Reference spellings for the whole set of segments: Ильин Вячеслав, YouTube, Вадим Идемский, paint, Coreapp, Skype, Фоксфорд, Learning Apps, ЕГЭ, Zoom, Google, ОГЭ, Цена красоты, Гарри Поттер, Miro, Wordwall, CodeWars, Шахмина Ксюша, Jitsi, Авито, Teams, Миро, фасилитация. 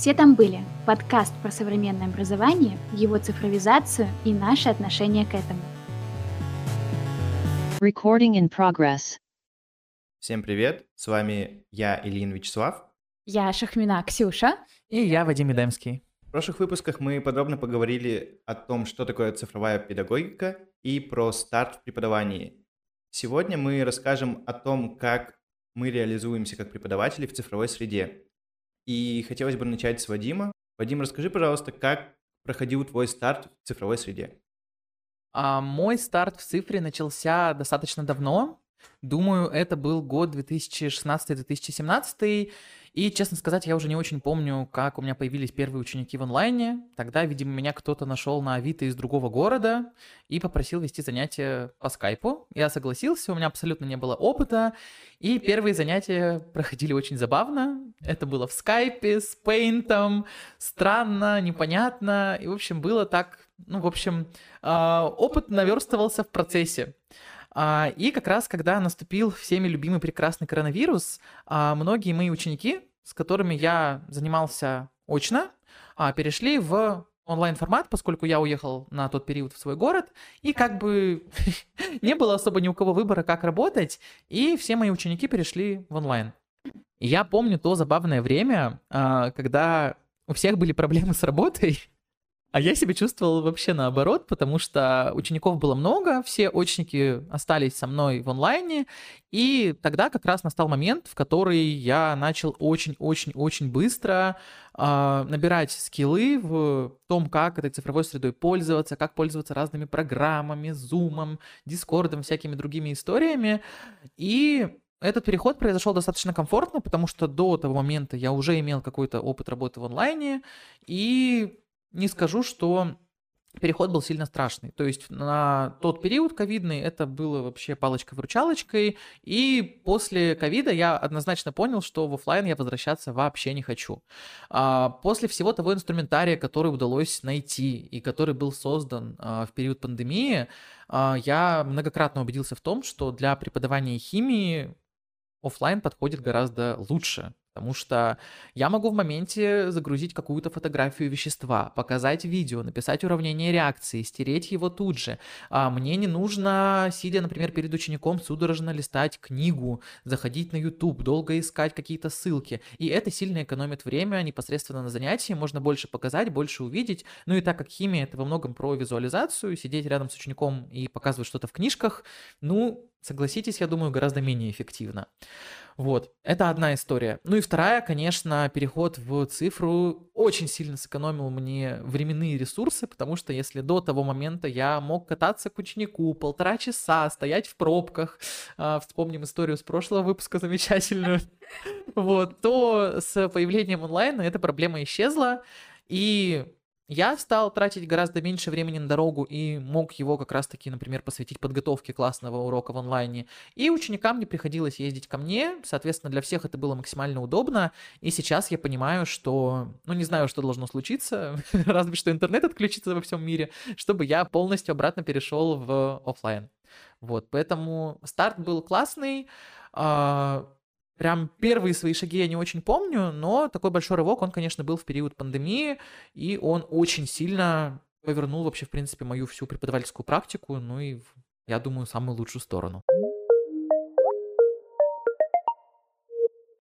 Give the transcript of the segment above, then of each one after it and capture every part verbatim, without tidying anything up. Все там были. Подкаст про современное образование, его цифровизацию и наше отношение к этому. Recording in progress. Всем привет, с вами я, Ильин Вячеслав. Я Шахмина Ксюша. И я, Вадим Идемский. В прошлых выпусках мы подробно поговорили о том, что такое цифровая педагогика и про старт в преподавании. Сегодня мы расскажем о том, как мы реализуемся как преподаватели в цифровой среде. И хотелось бы начать с Вадима. Вадим, расскажи, пожалуйста, как проходил твой старт в цифровой среде? А мой старт в цифре начался достаточно давно. Думаю, это был год две тысячи шестнадцатый - две тысячи семнадцатый. И, честно сказать, я уже не очень помню, как у меня появились первые ученики в онлайне. Тогда, видимо, меня кто-то нашел на Авито из другого города и попросил вести занятия по скайпу. Я согласился, у меня абсолютно не было опыта. И первые занятия проходили очень забавно. Это было в скайпе, с пейнтом, странно, непонятно. И, в общем, было так... Ну, в общем, опыт наверстывался в процессе. И как раз, когда наступил всеми любимый прекрасный коронавирус, многие мои ученики, с которыми я занимался очно, перешли в онлайн-формат, поскольку я уехал на тот период в свой город, и как бы не было особо ни у кого выбора, как работать, и все мои ученики перешли в онлайн. И я помню то забавное время, когда у всех были проблемы с работой, а я себя чувствовал вообще наоборот, потому что учеников было много, все очники остались со мной в онлайне, и тогда как раз настал момент, в который я начал очень-очень-очень быстро э, набирать скиллы в том, как этой цифровой средой пользоваться, как пользоваться разными программами, Zoom, Discord, всякими другими историями, и... Этот переход произошел достаточно комфортно, потому что до того момента я уже имел какой-то опыт работы в онлайне, и не скажу, что переход был сильно страшный. То есть на тот период ковидный это было вообще палочкой-выручалочкой, и после ковида я однозначно понял, что в офлайн я возвращаться вообще не хочу. После всего того инструментария, который удалось найти и который был создан в период пандемии, я многократно убедился в том, что для преподавания химии офлайн подходит гораздо лучше, потому что я могу в моменте загрузить какую-то фотографию вещества, показать видео, написать уравнение реакции, стереть его тут же. А мне не нужно, сидя, например, перед учеником, судорожно листать книгу, заходить на YouTube, долго искать какие-то ссылки. И это сильно экономит время непосредственно на занятии, можно больше показать, больше увидеть. Ну и так как химия — это во многом про визуализацию, сидеть рядом с учеником и показывать что-то в книжках, ну... Согласитесь, я думаю, гораздо менее эффективно. Вот, это одна история. Ну и вторая, конечно, переход в цифру очень сильно сэкономил мне временные ресурсы, потому что если до того момента я мог кататься к ученику полтора часа, стоять в пробках, э, вспомним историю с прошлого выпуска замечательную, вот, то с появлением онлайна эта проблема исчезла, и... Я стал тратить гораздо меньше времени на дорогу и мог его как раз-таки, например, посвятить подготовке классного урока в онлайне. И ученикам не приходилось ездить ко мне, соответственно, для всех это было максимально удобно. И сейчас я понимаю, что, ну, не знаю, что должно случиться, разве что интернет отключится во всем мире, чтобы я полностью обратно перешел в офлайн. Вот, поэтому старт был классный. Прям первые свои шаги я не очень помню, но такой большой рывок, он, конечно, был в период пандемии, и он очень сильно повернул вообще, в принципе, мою всю преподавательскую практику, ну и, я думаю, самую лучшую сторону.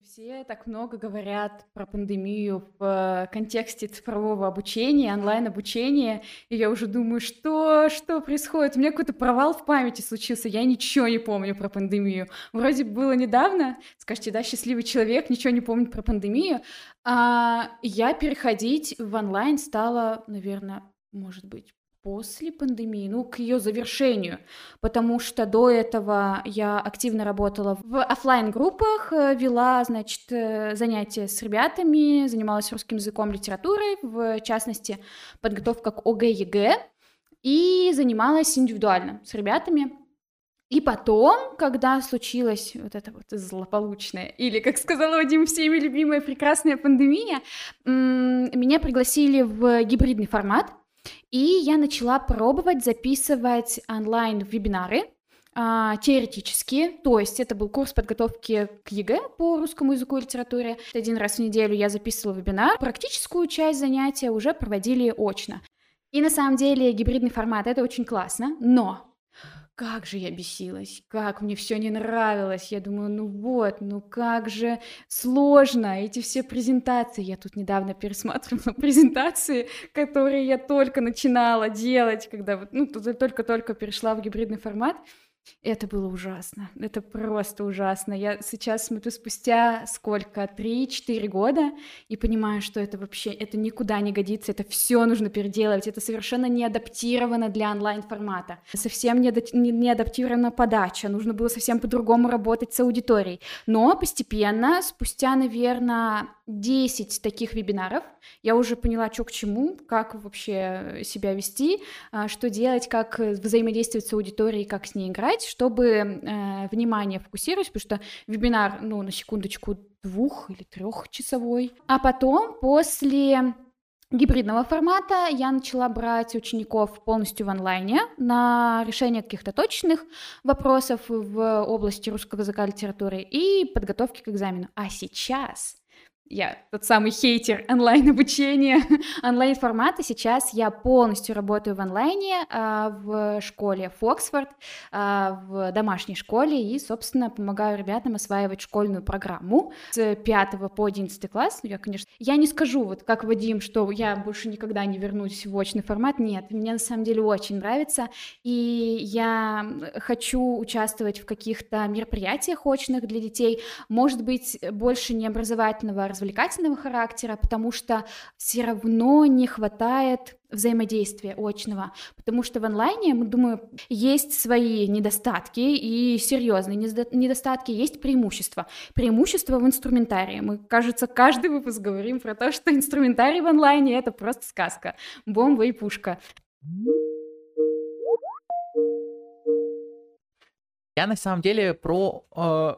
Все так много говорят про пандемию в контексте цифрового обучения, онлайн-обучения, и я уже думаю, что, что происходит? У меня какой-то провал в памяти случился, я ничего не помню про пандемию. Вроде было недавно, скажете, да, счастливый человек, ничего не помнит про пандемию. А я переходить в онлайн стала, наверное, может быть, после пандемии, ну, к ее завершению, потому что до этого я активно работала в офлайн-группах, вела, значит, занятия с ребятами, занималась русским языком, литературой, в частности, подготовка к ОГЭ, ЕГЭ, и занималась индивидуально с ребятами. И потом, когда случилась вот эта вот злополучная, или, как сказала Вадим, всеми любимая прекрасная пандемия, м- меня пригласили в гибридный формат. И я начала пробовать записывать онлайн-вебинары теоретические, то есть это был курс подготовки к ЕГЭ по русскому языку и литературе. Один раз в неделю я записывала вебинар. Практическую часть занятия уже проводили очно. И на самом деле гибридный формат — это очень классно, но как же я бесилась, как мне все не нравилось. Я думаю, ну вот, ну как же сложно эти все презентации. Я тут недавно пересматривала презентации, которые я только начинала делать, когда ну, только-только перешла в гибридный формат. Это было ужасно, это просто ужасно. Я сейчас смотрю спустя сколько, три-четыре года, и понимаю, что это вообще, это никуда не годится, это все нужно переделывать, это совершенно не адаптировано для онлайн-формата, совсем не, адап- не, не адаптирована подача, нужно было совсем по-другому работать с аудиторией. Но постепенно, спустя, наверное, десять таких вебинаров, я уже поняла, что к чему, как вообще себя вести, что делать, как взаимодействовать с аудиторией, как с ней играть, чтобы э, внимание фокусировать, потому что вебинар, ну, на секундочку, двух- или трехчасовой. А потом, после гибридного формата, я начала брать учеников полностью в онлайне на решение каких-то точных вопросов в области русского языка и литературы и подготовки к экзамену. А сейчас... Я тот самый хейтер онлайн-обучения, онлайн-формата. Сейчас я полностью работаю в онлайне, в школе Фоксфорд, в домашней школе и, собственно, помогаю ребятам осваивать школьную программу с пятого по одиннадцатый класс. Я, конечно, я не скажу, вот как Вадим, что я больше никогда не вернусь в очный формат. Нет, мне на самом деле очень нравится, и я хочу участвовать в каких-то мероприятиях очных для детей, может быть, больше не образовательного, развлекательного характера, потому что все равно не хватает взаимодействия очного, потому что в онлайне, мы думаю, есть свои недостатки и серьезные недостатки, есть преимущества. Преимущества в инструментарии. Мы, кажется, каждый выпуск говорим про то, что инструментарий в онлайне — это просто сказка, бомба и пушка. Я на самом деле про э,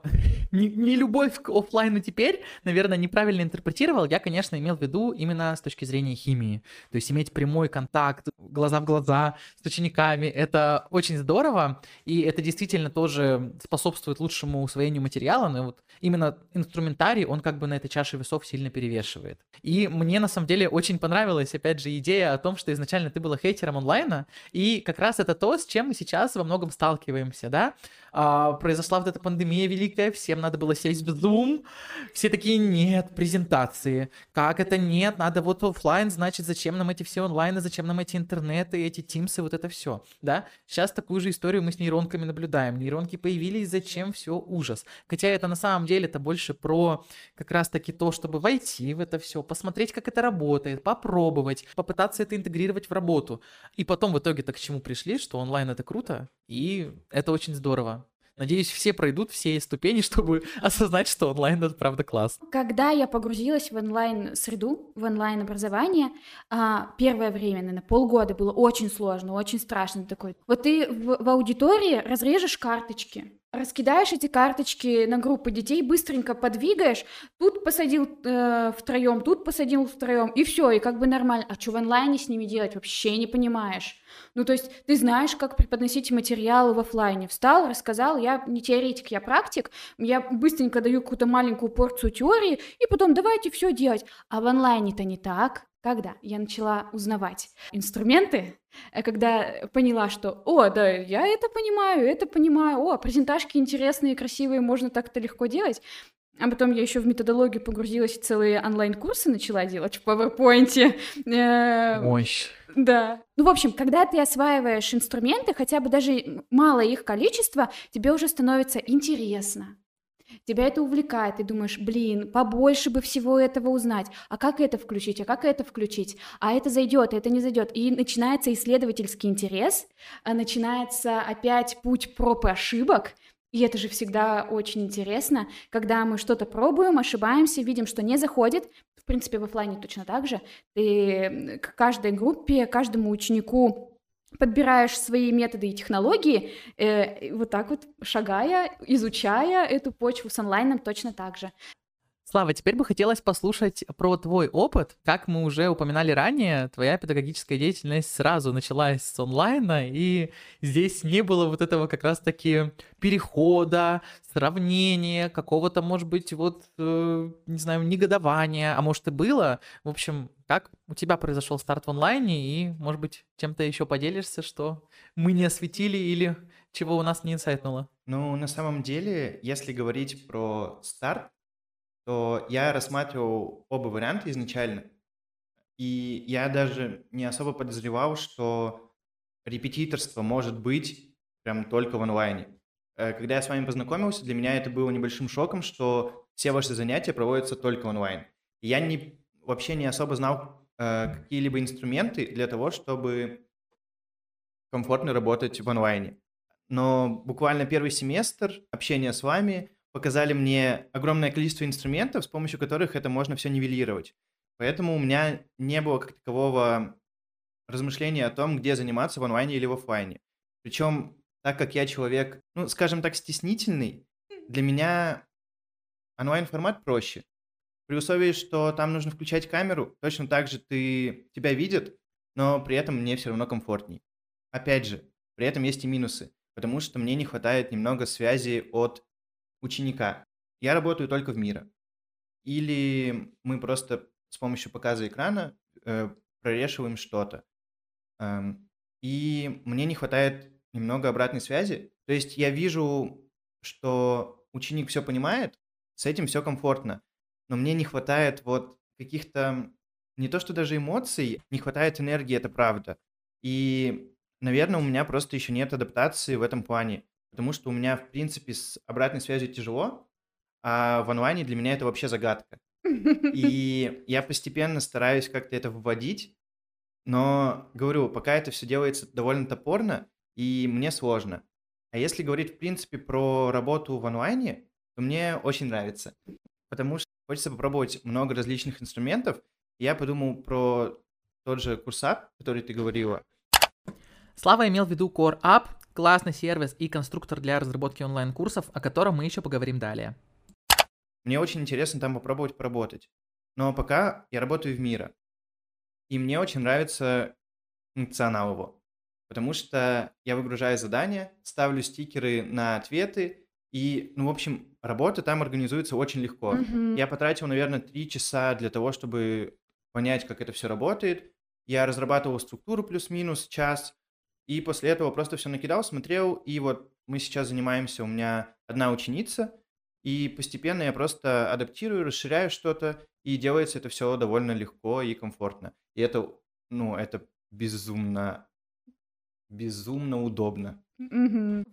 не, не любовь к офлайну теперь, наверное, неправильно интерпретировал. Я, конечно, имел в виду именно с точки зрения химии. То есть иметь прямой контакт, глаза в глаза с учениками, это очень здорово. И это действительно тоже способствует лучшему усвоению материала. Но вот именно инструментарий, он как бы на этой чаше весов сильно перевешивает. И мне на самом деле очень понравилась, опять же, идея о том, что изначально ты была хейтером онлайна. И как раз это то, с чем мы сейчас во многом сталкиваемся, да? Произошла вот эта пандемия великая, всем надо было сесть в Zoom, все такие, нет, презентации, как это нет, надо вот офлайн, значит, зачем нам эти все онлайны, зачем нам эти интернеты, эти Teams, вот это все, да, сейчас такую же историю мы с нейронками наблюдаем, нейронки появились, зачем, все, ужас, хотя это на самом деле, это больше про как раз-таки то, чтобы войти в это все, посмотреть, как это работает, попробовать, попытаться это интегрировать в работу, и потом в итоге-то к чему пришли, что онлайн это круто, и это очень здорово. Надеюсь, все пройдут все ступени, чтобы осознать, что онлайн — это правда классно. Когда я погрузилась в онлайн-среду, в онлайн-образование, первое время, наверное, полгода было очень сложно, очень страшно. Такой. Вот ты в, в аудитории разрежешь карточки, раскидаешь эти карточки на группы детей, быстренько подвигаешь, тут посадил э, втроем, тут посадил втроем, и все, и как бы нормально. А что в онлайне с ними делать, вообще не понимаешь. Ну, то есть ты знаешь, как преподносить материалы в офлайне. Встал, рассказал, я не теоретик, я практик, я быстренько даю какую-то маленькую порцию теории, и потом давайте все делать. А в онлайне-то не так. Когда я начала узнавать инструменты, когда поняла, что, о, да, я это понимаю, это понимаю, о, презентажки интересные, красивые, можно так-то легко делать. А потом я еще в методологию погрузилась и целые онлайн-курсы начала делать в PowerPoint. Мощь. Да. Ну, в общем, когда ты осваиваешь инструменты, хотя бы даже малое их количество, тебе уже становится интересно. Тебя это увлекает, ты думаешь, блин, побольше бы всего этого узнать, а как это включить, а как это включить, а это зайдет, а это не зайдет, и начинается исследовательский интерес, начинается опять путь проб и ошибок, и это же всегда очень интересно, когда мы что-то пробуем, ошибаемся, видим, что не заходит. В принципе, в офлайне точно так же, ты к каждой группе, каждому ученику подбираешь свои методы и технологии, э, вот так вот шагая, изучая эту почву с онлайном точно так же. Слава, теперь бы хотелось послушать про твой опыт. Как мы уже упоминали ранее, твоя педагогическая деятельность сразу началась с онлайна, и здесь не было вот этого как раз-таки перехода, сравнения, какого-то, может быть, вот, э, не знаю, негодования, а может и было. В общем, как у тебя произошел старт в онлайне, и, может быть, чем-то еще поделишься, что мы не осветили или чего у нас не инсайтнуло? Ну, на самом деле, если говорить про старт, то я рассматривал оба варианта изначально, и я даже не особо подозревал, что репетиторство может быть прям только в онлайне. Когда я с вами познакомился, для меня это было небольшим шоком, что все ваши занятия проводятся только онлайн. И я не, вообще не особо знал э, какие-либо инструменты для того, чтобы комфортно работать в онлайне. Но буквально первый семестр общения с вами показали мне огромное количество инструментов, с помощью которых это можно все нивелировать. Поэтому у меня не было как такового размышления о том, где заниматься, в онлайне или в офлайне. Причем, так как я человек, ну, скажем так, стеснительный, для меня онлайн-формат проще. При условии, что там нужно включать камеру, точно так же ты, тебя видят, но при этом мне все равно комфортней. Опять же, при этом есть и минусы, потому что мне не хватает немного связи от ученика. Я работаю только в Миро. Или мы просто с помощью показа экрана э, прорешиваем что-то. Эм, и мне не хватает немного обратной связи. То есть я вижу, что ученик все понимает, с этим все комфортно. Но мне не хватает вот каких-то, не то что даже эмоций, не хватает энергии, это правда. И, наверное, у меня просто еще нет адаптации в этом плане. Потому что у меня, в принципе, с обратной связью тяжело, а в онлайне для меня это вообще загадка. И я постепенно стараюсь как-то это вводить, но, говорю, пока это все делается довольно топорно, и мне сложно. А если говорить, в принципе, про работу в онлайне, то мне очень нравится, потому что хочется попробовать много различных инструментов. Я подумал про тот же Coreapp, который ты говорила. Слава имел в виду Coreapp, классный сервис и конструктор для разработки онлайн-курсов, о котором мы еще поговорим далее. Мне очень интересно там попробовать поработать. Но пока я работаю в Миро. И мне очень нравится функционал его. Потому что я выгружаю задания, ставлю стикеры на ответы. И, ну, в общем, работа там организуется очень легко. Mm-hmm. Я потратил, наверное, три часа для того, чтобы понять, как это все работает. Я разрабатывал структуру плюс-минус час. И после этого просто все накидал, смотрел, и вот мы сейчас занимаемся, у меня одна ученица, и постепенно я просто адаптирую, расширяю что-то, и делается это все довольно легко и комфортно. И это, ну, это безумно, безумно удобно. Угу.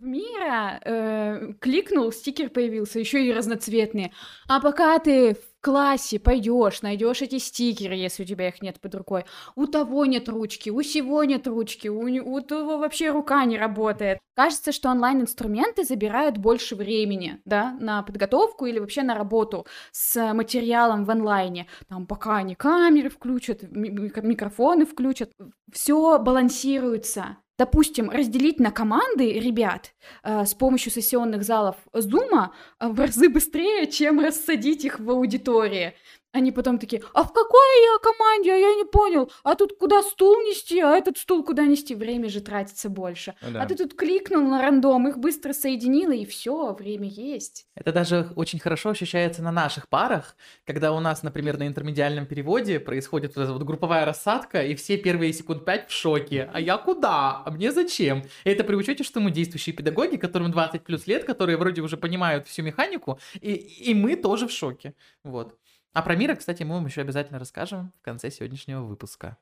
В Миро э, кликнул, стикер появился, еще и разноцветные. А пока ты в классе пойдешь, найдешь эти стикеры, если у тебя их нет под рукой, у того нет ручки, у сего нет ручки, у, у того вообще рука не работает. Кажется, что онлайн-инструменты забирают больше времени, да, на подготовку или вообще на работу с материалом в онлайне. Там пока они камеры включат, микрофоны включат, все балансируется. Допустим, разделить на команды ребят э, с помощью сессионных залов Zoom в разы быстрее, чем рассадить их в аудитории. Они потом такие: а в какой я команде, а я не понял, а тут куда стул нести, а этот стул куда нести, время же тратится больше. Ну, да. А ты тут кликнул на рандом, их быстро соединила, и все, время есть. Это даже очень хорошо ощущается на наших парах, когда у нас, например, на интермедиальном переводе происходит вот эта вот групповая рассадка, и все первые секунд пять в шоке. А я куда? А мне зачем? И это при учете, что мы действующие педагоги, которым двадцать плюс лет, которые вроде уже понимают всю механику, и, и мы тоже в шоке, вот. А про Миро, кстати, мы вам еще обязательно расскажем в конце сегодняшнего выпуска.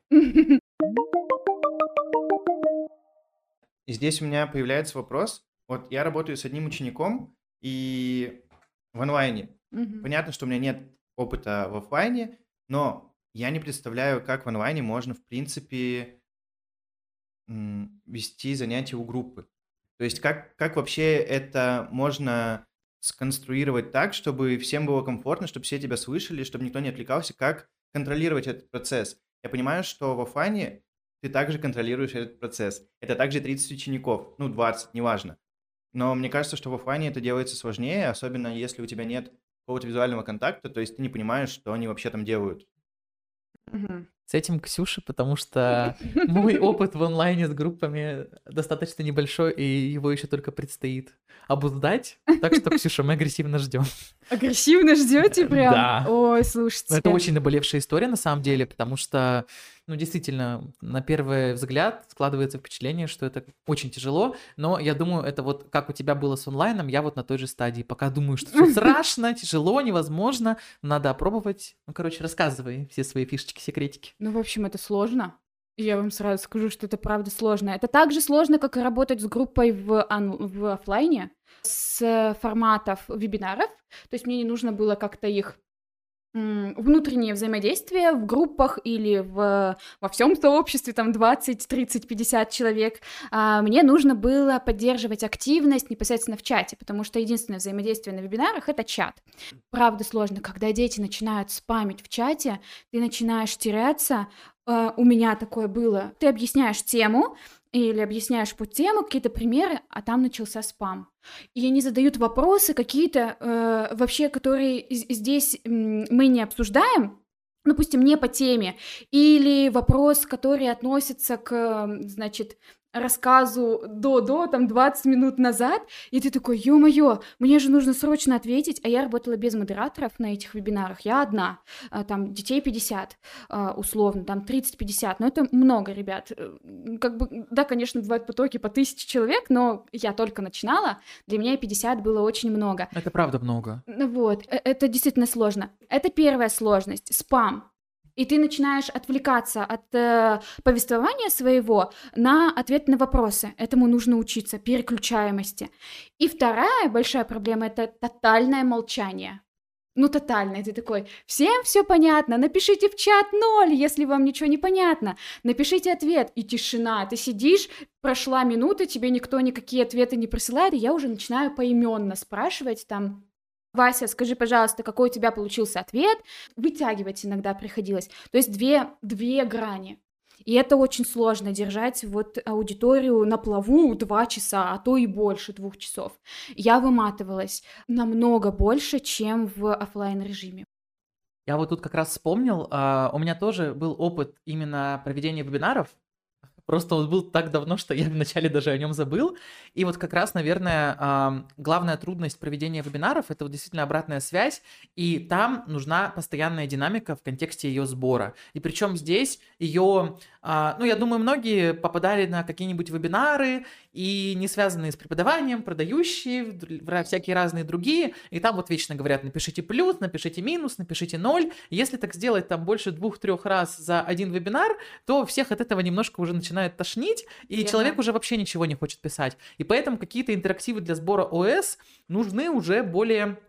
И здесь у меня появляется вопрос. Вот я работаю с одним учеником и в онлайне. Угу. Понятно, что у меня нет опыта в офлайне, но я не представляю, как в онлайне можно, в принципе, вести занятия у группы. То есть как, как вообще это можно сконструировать так, чтобы всем было комфортно, чтобы все тебя слышали, чтобы никто не отвлекался, как контролировать этот процесс. Я понимаю, что в офлайне ты также контролируешь этот процесс. Это также тридцать учеников, ну двадцать, неважно. Но мне кажется, что в офлайне это делается сложнее, особенно если у тебя нет какого-то визуального контакта, то есть ты не понимаешь, что они вообще там делают. С этим Ксюша, потому что мой опыт в онлайне с группами достаточно небольшой, и его еще только предстоит обуздать. Так что, Ксюша, мы агрессивно ждем. Агрессивно ждете прям? Да. Ой, слушайте. Это очень наболевшая история на самом деле, потому что, ну, действительно, на первый взгляд складывается впечатление, что это очень тяжело, но я думаю, это вот как у тебя было с онлайном, я вот на той же стадии. Пока думаю, что все страшно, тяжело, невозможно, надо опробовать. Ну, короче, рассказывай все свои фишечки, секретики. Ну, в общем, это сложно. Я вам сразу скажу, что это правда сложно. Это так же сложно, как и работать с группой в, в офлайне, с форматов вебинаров. То есть мне не нужно было как-то их внутреннее взаимодействие в группах или в, во всем сообществе, там двадцать, тридцать, пятьдесят человек, а мне нужно было поддерживать активность непосредственно в чате, потому что единственное взаимодействие на вебинарах — это чат. Правда сложно, когда дети начинают спамить в чате, ты начинаешь теряться, а, у меня такое было, ты объясняешь тему, или объясняешь по теме какие-то примеры, а там начался спам. И они задают вопросы какие-то, э, вообще, которые здесь мы не обсуждаем, допустим, не по теме, или вопрос, который относится к, значит, рассказу до-до, там, двадцать минут назад, и ты такой, ё-моё, мне же нужно срочно ответить, а я работала без модераторов на этих вебинарах, я одна, там, детей пятьдесят, условно, там, тридцать-пятьдесят, но это много, ребят, как бы, да, конечно, бывают потоки по тысяче человек, но я только начинала, для меня пятьдесят было очень много. Это правда много. Вот, это действительно сложно. Это первая сложность, спам. И ты начинаешь отвлекаться от э, повествования своего на ответ на вопросы. Этому нужно учиться, переключаемости. И вторая большая проблема — это тотальное молчание. Ну, тотальное. Ты такой, всем все понятно, напишите в чат ноль, если вам ничего не понятно. Напишите ответ. И тишина. Ты сидишь, прошла минута, тебе никто никакие ответы не присылает, и я уже начинаю поименно спрашивать там... Вася, скажи, пожалуйста, какой у тебя получился ответ? Вытягивать иногда приходилось. То есть две, две грани. И это очень сложно, держать вот аудиторию на плаву два часа, а то и больше двух часов. Я выматывалась намного больше, чем в офлайн-режиме. Я вот тут как раз вспомнил, у меня тоже был опыт именно проведения вебинаров. Просто он был так давно, что я вначале даже о нем забыл. И вот как раз, наверное, главная трудность проведения вебинаров — это вот действительно обратная связь, и там нужна постоянная динамика в контексте ее сбора. И причем здесь ее... Ну, я думаю, многие попадали на какие-нибудь вебинары, и не связанные с преподаванием, продающие, всякие разные другие, и там вот вечно говорят, напишите плюс, напишите минус, напишите ноль. Если так сделать там больше двух-трех раз за один вебинар, то всех от этого немножко уже начинают тошнить, и верно, человек уже вообще ничего не хочет писать. И поэтому какие-то интерактивы для сбора ОС нужны уже более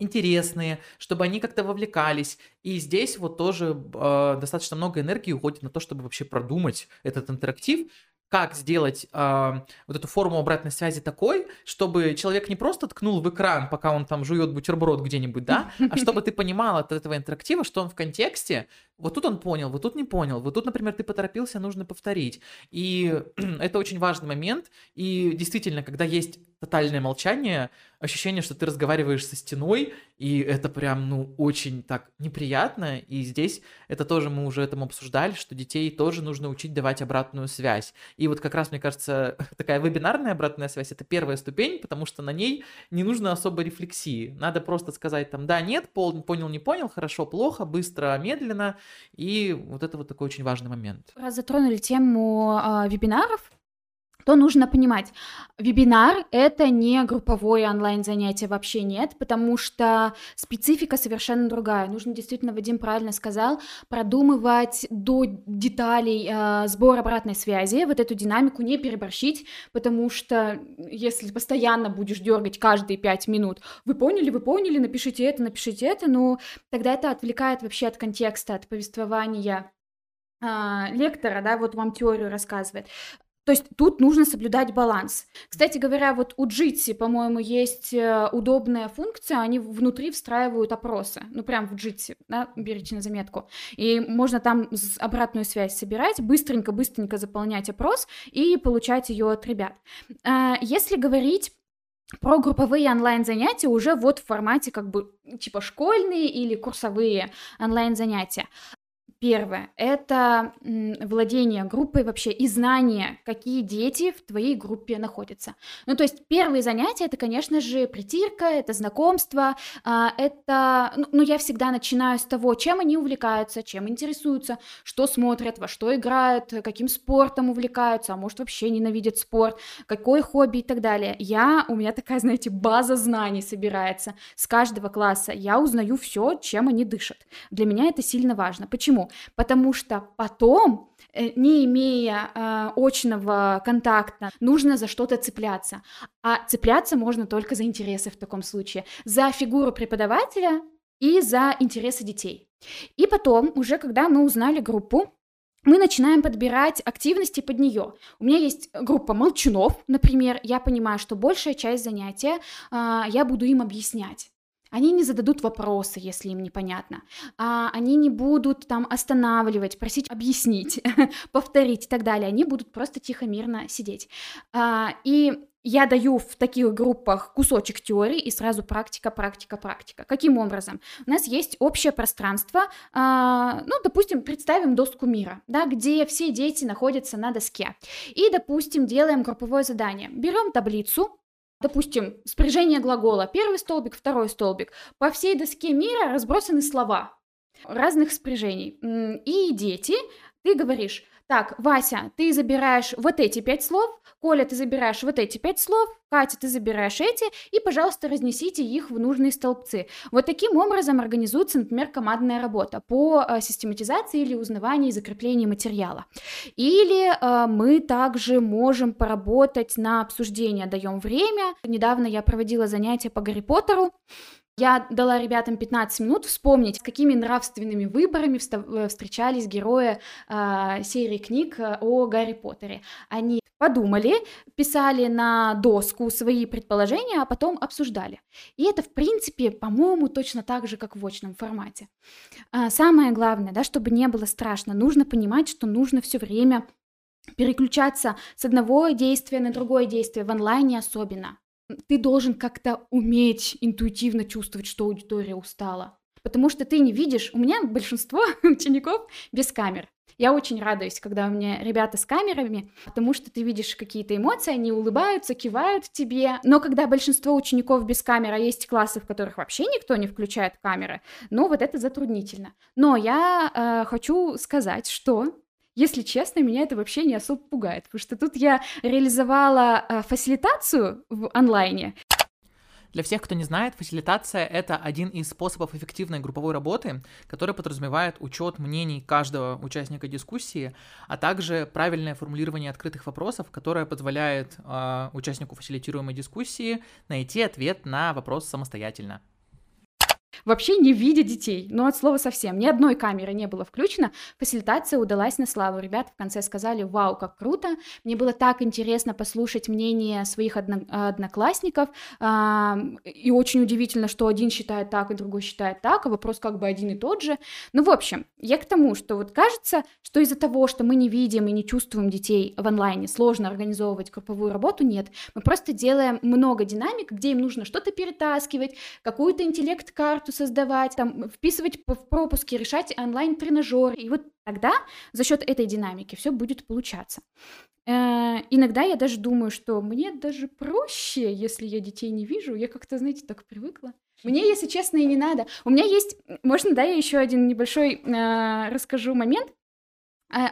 интересные, чтобы они как-то вовлекались. И здесь вот тоже э, достаточно много энергии уходит на то, чтобы вообще продумать этот интерактив, как сделать э, вот эту форму обратной связи такой, чтобы человек не просто ткнул в экран, пока он там жует бутерброд где-нибудь, да, а чтобы ты понимал от этого интерактива, что он в контексте, вот тут он понял, вот тут не понял, вот тут, например, ты поторопился, нужно повторить. И это очень важный момент, и действительно, когда есть тотальное молчание, ощущение, что ты разговариваешь со стеной, и это прям, ну, очень так неприятно, и здесь это тоже мы уже этому обсуждали, что детей тоже нужно учить давать обратную связь. И вот как раз, мне кажется, такая вебинарная обратная связь — это первая ступень, потому что на ней не нужно особо рефлексии, надо просто сказать там да, нет, понял, не понял, хорошо, плохо, быстро, медленно, и вот это вот такой очень важный момент. Раз затронули тему э, вебинаров, то нужно понимать, вебинар — это не групповое онлайн-занятие, вообще нет, потому что специфика совершенно другая. Нужно действительно, Вадим правильно сказал, продумывать до деталей э, сбор обратной связи, вот эту динамику не переборщить, потому что если постоянно будешь дергать каждые пять минут, вы поняли, вы поняли, напишите это, напишите это, ну, тогда это отвлекает вообще от контекста, от повествования э, лектора, да, вот вам теорию рассказывает. То есть тут нужно соблюдать баланс. Кстати говоря, вот у Jitsi, по-моему, есть удобная функция, они внутри встраивают опросы, ну прям в Jitsi, да, берите на заметку, и можно там обратную связь собирать, быстренько-быстренько заполнять опрос и получать ее от ребят. Если говорить про групповые онлайн-занятия уже вот в формате как бы типа школьные или курсовые онлайн-занятия. Первое – это владение группой вообще и знание, какие дети в твоей группе находятся. Ну, то есть первые занятия – это, конечно же, притирка, это знакомство, это… Ну, я всегда начинаю с того, чем они увлекаются, чем интересуются, что смотрят, во что играют, каким спортом увлекаются, а может, вообще ненавидят спорт, какое хобби и так далее. Я, у меня такая, знаете, база знаний собирается с каждого класса. Я узнаю все, чем они дышат. Для меня это сильно важно. Почему? Потому что потом, не имея э, очного контакта, нужно за что-то цепляться. А цепляться можно только за интересы в таком случае. За фигуру преподавателя и за интересы детей. И потом, уже когда мы узнали группу, мы начинаем подбирать активности под нее. У меня есть группа молчунов, например. Я понимаю, что большая часть занятия э, я буду им объяснять. Они не зададут вопросы, если им непонятно, а они не будут там останавливать, просить объяснить, повторить и так далее, они будут просто тихо-мирно сидеть. А, и я даю в таких группах кусочек теории и сразу практика, практика, практика. Каким образом? У нас есть общее пространство, а, ну, допустим, представим доску Мира, да, где все дети находятся на доске, и, допустим, делаем групповое задание, берем таблицу, допустим, спряжение глагола, первый столбик, второй столбик. По всей доске Мира разбросаны слова разных спряжений. И дети, ты говоришь, так, Вася, ты забираешь вот эти пять слов, Коля, ты забираешь вот эти пять слов, Катя, ты забираешь эти, и, пожалуйста, разнесите их в нужные столбцы. Вот таким образом организуется, например, командная работа по систематизации или узнаванию и закреплению материала. Или э, мы также можем поработать на обсуждение, даем время. Недавно я проводила занятия по Гарри Поттеру. Я дала ребятам пятнадцать минут вспомнить, с какими нравственными выборами встречались герои э, серии книг о Гарри Поттере. Они подумали, писали на доску свои предположения, а потом обсуждали. И это, в принципе, по-моему, точно так же, как в очном формате. А самое главное, да, чтобы не было страшно, нужно понимать, что нужно все время переключаться с одного действия на другое действие, в онлайне особенно. Ты должен как-то уметь интуитивно чувствовать, что аудитория устала. Потому что ты не видишь... У меня большинство учеников без камер. Я очень радуюсь, когда у меня ребята с камерами, потому что ты видишь какие-то эмоции, они улыбаются, кивают тебе. Но когда большинство учеников без камер, а есть классы, в которых вообще никто не включает камеры, ну вот это затруднительно. Но я э, хочу сказать, что... Если честно, меня это вообще не особо пугает, потому что тут я реализовала э, фасилитацию в онлайне. Для всех, кто не знает, фасилитация – это один из способов эффективной групповой работы, который подразумевает учет мнений каждого участника дискуссии, а также правильное формулирование открытых вопросов, которое позволяет э, участнику фасилитируемой дискуссии найти ответ на вопрос самостоятельно. Вообще не видя детей, но от слова совсем, ни одной камеры не было включено, фасилитация удалась на славу, ребята в конце сказали, вау, как круто, мне было так интересно послушать мнение своих одно- одноклассников, и очень удивительно, что один считает так, и другой считает так, а вопрос как бы один и тот же, ну в общем, я к тому, что вот кажется, что из-за того, что мы не видим и не чувствуем детей в онлайне, сложно организовывать групповую работу, нет, мы просто делаем много динамик, где им нужно что-то перетаскивать, какую-то интеллект-карту создавать, там, вписывать в пропуски, решать онлайн-тренажер. И вот тогда за счет этой динамики все будет получаться. Э-э- иногда я даже думаю, что мне даже проще, если я детей не вижу. Я как-то, знаете, так привыкла. Мне, если честно, и не надо. У меня есть... Можно, да, я еще один небольшой расскажу момент?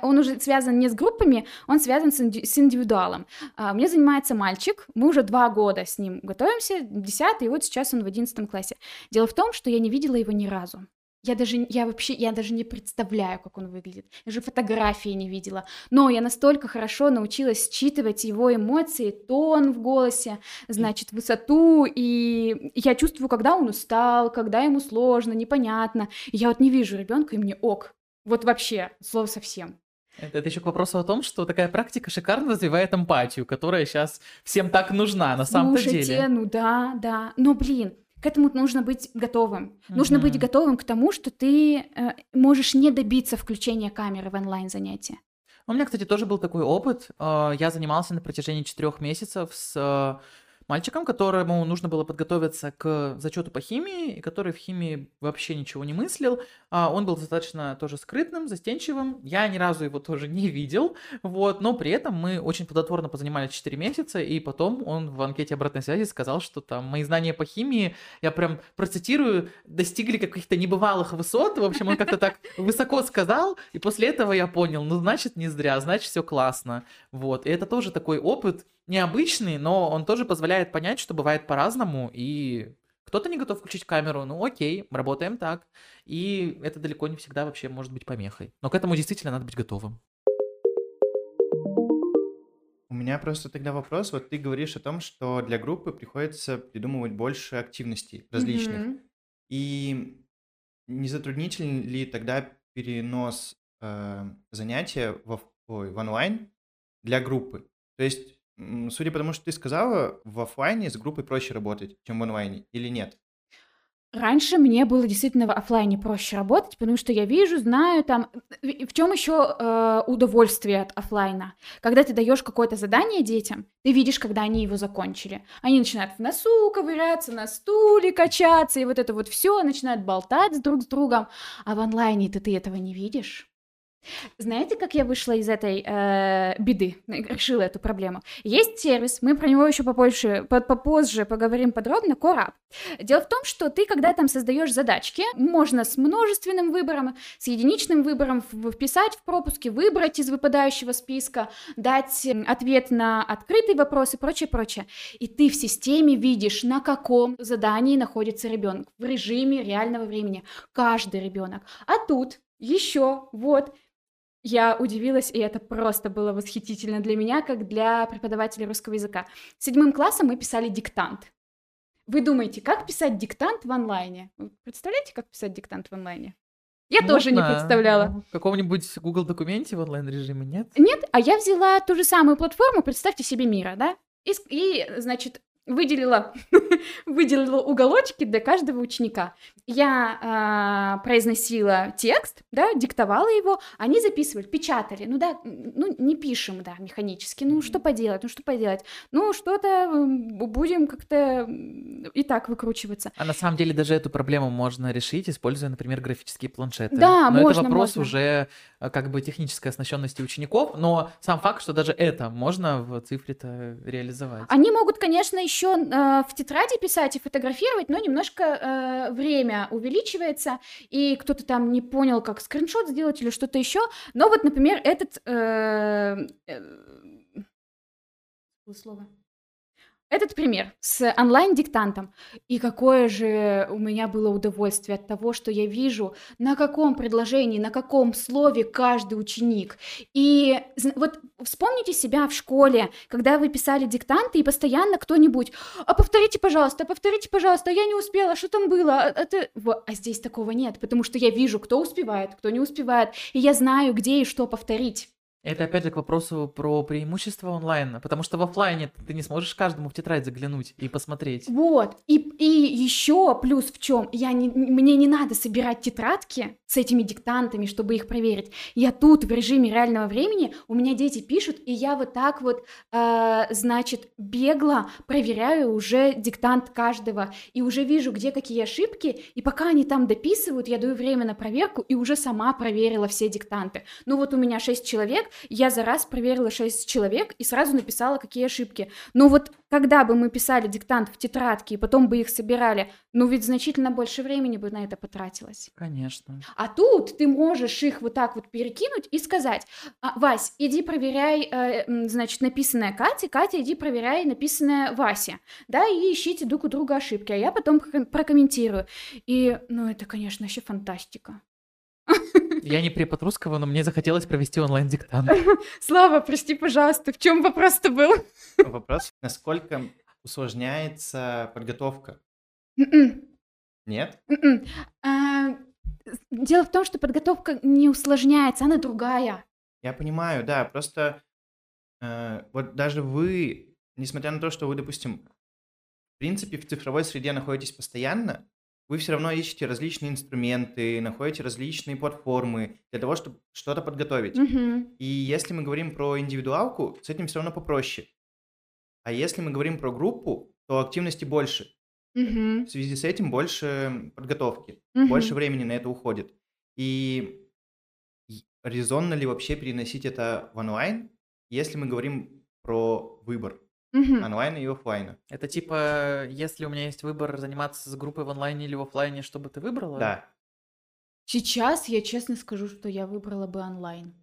Он уже связан не с группами, он связан с, инди- с индивидуалом. А, мне занимается мальчик, мы уже два года с ним готовимся, десятый, и вот сейчас он в одиннадцатом классе. Дело в том, что я не видела его ни разу. Я даже, я вообще, я даже не представляю, как он выглядит. Я же фотографии не видела. Но я настолько хорошо научилась считывать его эмоции, тон в голосе, значит, высоту. И я чувствую, когда он устал, когда ему сложно, непонятно. И я вот не вижу ребенка, и мне ок. Вот вообще, слово совсем. Это, это еще к вопросу о том, что такая практика шикарно развивает эмпатию, которая сейчас всем так нужна на самом-то деле. Слушайте, ну да, да. Но, блин, к этому нужно быть готовым. Mm-hmm. Нужно быть готовым к тому, что ты э, можешь не добиться включения камеры в онлайн-занятия. У меня, кстати, тоже был такой опыт. Я занимался на протяжении четырех месяцев с мальчиком, которому нужно было подготовиться к зачету по химии, и который в химии вообще ничего не мыслил. Он был достаточно тоже скрытным, застенчивым. Я ни разу его тоже не видел, вот, но при этом мы очень плодотворно позанимались четыре месяца, и потом он в анкете обратной связи сказал, что там мои знания по химии, я прям процитирую, достигли каких-то небывалых высот. В общем, он как-то так высоко сказал, и после этого я понял, ну, значит, не зря, значит, все классно. Вот, и это тоже такой опыт необычный, но он тоже позволяет понять, что бывает по-разному, и кто-то не готов включить камеру, ну окей, работаем так, и это далеко не всегда вообще может быть помехой, но к этому действительно надо быть готовым. У меня просто тогда вопрос, вот ты говоришь о том, что для группы приходится придумывать больше активностей различных, mm-hmm. и не затруднителен ли тогда перенос э, занятия в, ой, в онлайн для группы? То есть, судя по тому, что ты сказала, в офлайне с группой проще работать, чем в онлайне, или нет? Раньше мне было действительно в офлайне проще работать, потому что я вижу, знаю, там... В чем еще э, удовольствие от офлайна? Когда ты даешь какое-то задание детям, ты видишь, когда они его закончили. Они начинают в носу ковыряться, на стуле качаться, и вот это вот все, начинают болтать друг с другом. А в онлайне-то ты этого не видишь. Знаете, как я вышла из этой э, беды, решила эту проблему? Есть сервис, мы про него еще попозже, попозже поговорим подробно, Coreapp. Дело в том, что ты, когда там создаешь задачки, можно с множественным выбором, с единичным выбором вписать в пропуске, выбрать из выпадающего списка, дать ответ на открытый вопрос и прочее, прочее. И ты в системе видишь, на каком задании находится ребенок в режиме реального времени, каждый ребенок. А тут еще вот... Я удивилась, и это просто было восхитительно для меня, как для преподавателя русского языка. Седьмым классом мы писали диктант. Вы думаете, как писать диктант в онлайне? Вы представляете, как писать диктант в онлайне? Я ну, тоже не представляла. Ну, в каком-нибудь Google документе в онлайн-режиме, нет? Нет, а я взяла ту же самую платформу, представьте себе Миро, да? И, и значит... Выделила, выделила уголочки для каждого ученика. Я э, произносила текст, да, диктовала его, они записывали, печатали. Ну да, ну не пишем, да, механически. Ну что поделать, ну что поделать. Ну что-то будем как-то и так выкручиваться. А на самом деле даже эту проблему можно решить, используя, например, графические планшеты. Да, но можно, это вопрос можно. Уже как бы технической оснащенности учеников, но сам факт, что даже это можно в цифре-то реализовать. Они могут, конечно, еще еще э, в тетради писать и фотографировать, но немножко э, время увеличивается, и кто-то там не понял, как скриншот сделать или что-то еще. Но вот, например, этот... Э, э, слово. Этот пример с онлайн-диктантом. И какое же у меня было удовольствие от того, что я вижу, на каком предложении, на каком слове каждый ученик. И вот вспомните себя в школе, когда вы писали диктанты, и постоянно кто-нибудь: «А повторите, пожалуйста, повторите, пожалуйста, я не успела, что там было?» А, ты... а здесь такого нет, потому что я вижу, кто успевает, кто не успевает, и я знаю, где и что повторить. Это опять же к вопросу про преимущество онлайна, потому что в офлайне ты не сможешь каждому в тетрадь заглянуть и посмотреть. Вот, и, и еще плюс в чем, я не, мне не надо собирать тетрадки с этими диктантами, чтобы их проверить. Я тут в режиме реального времени, у меня дети пишут, и я вот так вот, э, значит, бегло проверяю уже диктант каждого, и уже вижу, где какие ошибки, и пока они там дописывают, я даю время на проверку, и уже сама проверила все диктанты. Ну вот у меня шесть человек, я за раз проверила шесть человек и сразу написала, какие ошибки. Но вот когда бы мы писали диктант в тетрадке и потом бы их собирали, ну ведь значительно больше времени бы на это потратилось. Конечно. А тут ты можешь их вот так вот перекинуть и сказать: «Вась, иди проверяй, значит, написанное Кате, Катя, иди проверяй написанное Васе, да, и ищите друг у друга ошибки, а я потом прокомментирую». И, ну, это, конечно, вообще фантастика. Я не препод русского, но мне захотелось провести онлайн-диктант. Слава, прости, пожалуйста, в чем вопрос-то был? Вопрос, насколько усложняется подготовка? Mm-mm. Нет? Mm-mm. А, дело в том, что подготовка не усложняется, она другая. Я понимаю, да, просто э, вот даже вы, несмотря на то, что вы, допустим, в принципе, в цифровой среде находитесь постоянно, вы все равно ищете различные инструменты, находите различные платформы для того, чтобы что-то подготовить. Mm-hmm. И если мы говорим про индивидуалку, с этим все равно попроще. А если мы говорим про группу, то активности больше. Mm-hmm. В связи с этим больше подготовки, mm-hmm. больше времени на это уходит. И резонно ли вообще переносить это в онлайн, если мы говорим про выбор mm-hmm. онлайна и офлайна? Это типа, если у меня есть выбор заниматься с группой в онлайне или в офлайне, что бы ты выбрала? Да. Сейчас я честно скажу, что я выбрала бы онлайн.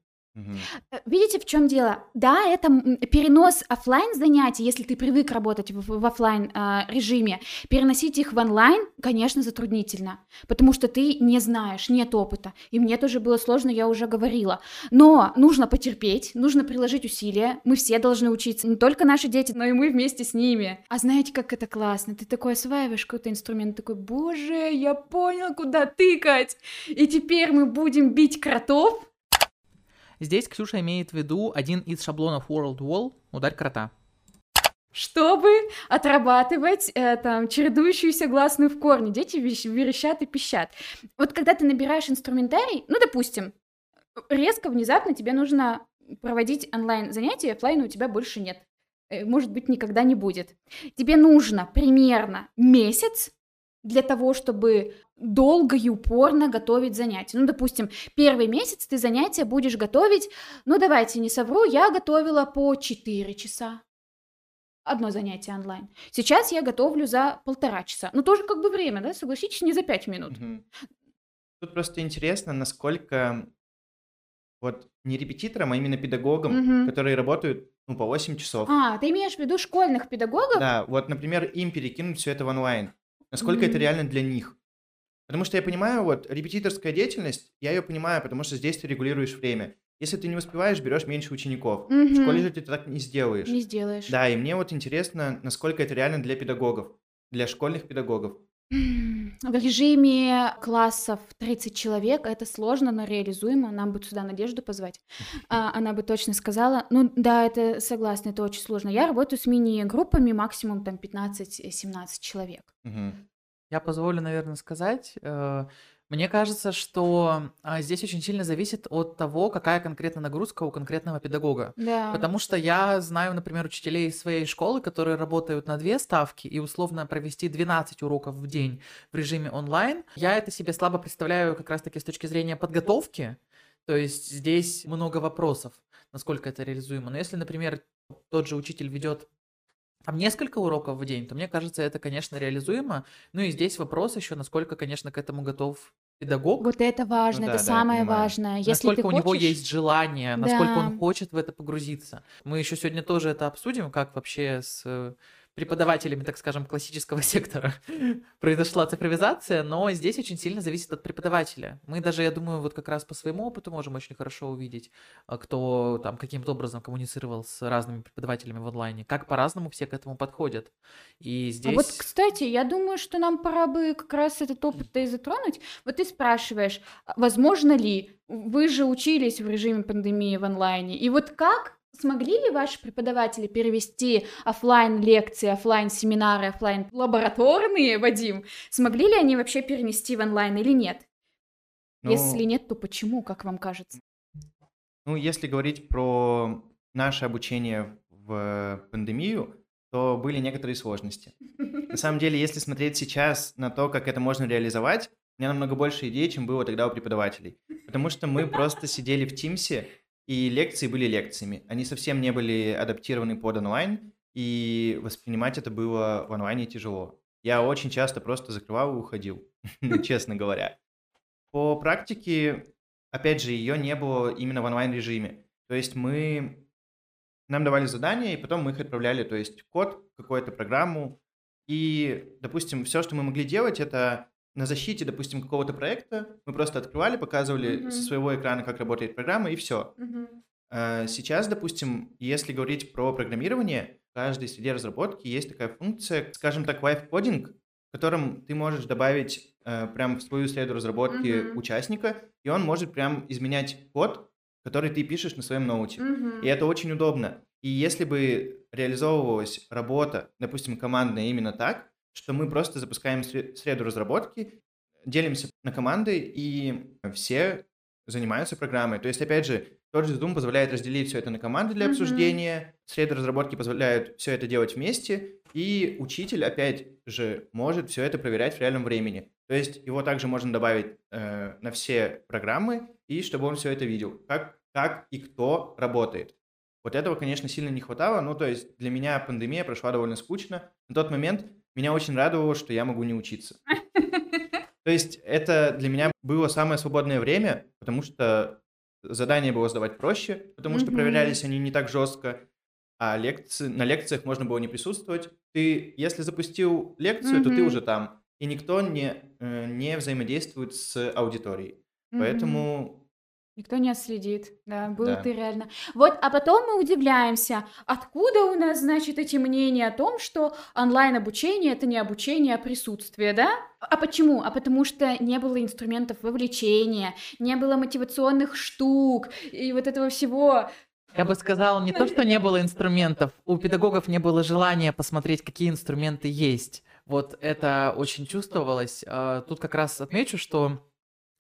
Видите, в чем дело? Да, это перенос офлайн занятий, если ты привык работать в, в офлайн э, режиме, переносить их в онлайн, конечно, затруднительно, потому что ты не знаешь, нет опыта, и мне тоже было сложно, я уже говорила, но нужно потерпеть, нужно приложить усилия, мы все должны учиться, не только наши дети, но и мы вместе с ними. А знаете, как это классно, ты такой осваиваешь какой-то инструмент, такой, боже, я понял, куда тыкать, и теперь мы будем бить кротов. Здесь Ксюша имеет в виду один из шаблонов Wordwall «Ударь крота». Чтобы отрабатывать э, там, чередующуюся гласную в корне. Дети верещат и пищат. Вот когда ты набираешь инструментарий, ну, допустим, резко, внезапно тебе нужно проводить онлайн-занятия, офлайна у тебя больше нет. Может быть, никогда не будет. Тебе нужно примерно месяц для того, чтобы долго и упорно готовить занятия. Ну, допустим, первый месяц ты занятия будешь готовить, ну, давайте не совру, я готовила по четыре часа. Одно занятие онлайн. Сейчас я готовлю за полтора часа. Ну, тоже как бы время, да, согласитесь, не за пять минут. Угу. Тут просто интересно, насколько вот не репетиторам, а именно педагогам, угу. которые работают, ну, по восемь часов. А, ты имеешь в виду школьных педагогов? Да, вот, например, им перекинуть все это в онлайн. Насколько mm-hmm. это реально для них? Потому что я понимаю, вот, репетиторская деятельность, я ее понимаю, потому что здесь ты регулируешь время. Если ты не успеваешь, берешь меньше учеников. Mm-hmm. В школе же ты так не сделаешь. Не сделаешь. Да, и мне вот интересно, насколько это реально для педагогов, для школьных педагогов. В режиме классов тридцать человек это сложно, но реализуемо. Нам бы сюда Надежду позвать. Она бы точно сказала. Ну да, это согласна, это очень сложно. Я работаю с мини-группами, максимум там пятнадцать-семнадцать человек. Я позволю, наверное, сказать. Мне кажется, что здесь очень сильно зависит от того, какая конкретно нагрузка у конкретного педагога. Да. Потому что я знаю, например, учителей своей школы, которые работают на две ставки и условно провести двенадцать уроков в день в режиме онлайн. Я это себе слабо представляю как раз-таки с точки зрения подготовки. То есть здесь много вопросов, насколько это реализуемо. Но если, например, тот же учитель ведет там несколько уроков в день, то мне кажется, это, конечно, реализуемо. Ну и здесь вопрос еще, насколько, конечно, к этому готов педагог. Вот это важно, ну, да, это да, самое важное. Если насколько ты у хочешь... него есть желание, насколько да. он хочет в это погрузиться. Мы еще сегодня тоже это обсудим, как вообще с преподавателями, так скажем, классического сектора произошла цифровизация, но здесь очень сильно зависит от преподавателя. Мы даже, я думаю, вот как раз по своему опыту можем очень хорошо увидеть, кто там каким-то образом коммуницировал с разными преподавателями в онлайне, как по-разному все к этому подходят. И здесь... А вот, кстати, я думаю, что нам пора бы как раз этот опыт-то и затронуть. Вот ты спрашиваешь, возможно ли, вы же учились в режиме пандемии в онлайне, и вот как... Смогли ли ваши преподаватели перевести офлайн лекции, офлайн семинары, офлайн лабораторные, Вадим? Смогли ли они вообще перенести в онлайн или нет? Ну, если нет, то почему, как вам кажется? Ну, если говорить про наше обучение в пандемию, то были некоторые сложности. На самом деле, если смотреть сейчас на то, как это можно реализовать, у меня намного больше идей, чем было тогда у преподавателей. Потому что мы просто сидели в Teams, и лекции были лекциями. Они совсем не были адаптированы под онлайн, и воспринимать это было в онлайне тяжело. Я очень часто просто закрывал и уходил, честно говоря. По практике, опять же, ее не было именно в онлайн-режиме. То есть мы... Нам давали задания, и потом мы их отправляли, то есть код, какую-то программу. И, допустим, все, что мы могли делать, это... На защите, допустим, какого-то проекта мы просто открывали, показывали mm-hmm. со своего экрана, как работает программа, и все. Mm-hmm. Сейчас, допустим, если говорить про программирование, в каждой среде разработки есть такая функция, скажем так, лайф-кодинг, в котором ты можешь добавить э, прям в свою среду разработки mm-hmm. участника, и он может прям изменять код, который ты пишешь на своем ноуте. Mm-hmm. И это очень удобно. И если бы реализовывалась работа, допустим, командная именно так, что мы просто запускаем среду разработки, делимся на команды, и все занимаются программой. То есть, опять же, Тот же Zoom позволяет разделить все это на команды для mm-hmm. обсуждения, среды разработки позволяют все это делать вместе, и учитель, опять же, может все это проверять в реальном времени. То есть его также можно добавить э, на все программы, и чтобы он все это видел, как, как и кто работает. Вот этого, конечно, сильно не хватало, ну то есть для меня пандемия прошла довольно скучно. На тот момент меня очень радовало, что я могу не учиться. То есть это для меня было самое свободное время, потому что задание было сдавать проще, потому mm-hmm. что проверялись они не так жестко, а лекции, на лекциях можно было не присутствовать. Ты, если запустил лекцию, mm-hmm. то ты уже там, и никто не, не взаимодействует с аудиторией. Mm-hmm. Поэтому... Никто не отследит, да, был да. ты реально. Вот, а потом мы удивляемся, откуда у нас, значит, эти мнения о том, что онлайн-обучение — это не обучение, а присутствие, да? А почему? А потому что не было инструментов вовлечения, не было мотивационных штук и вот этого всего. Я бы сказала, не то, что не было инструментов, у педагогов не было желания посмотреть, какие инструменты есть. Вот это очень чувствовалось. Тут как раз отмечу, что...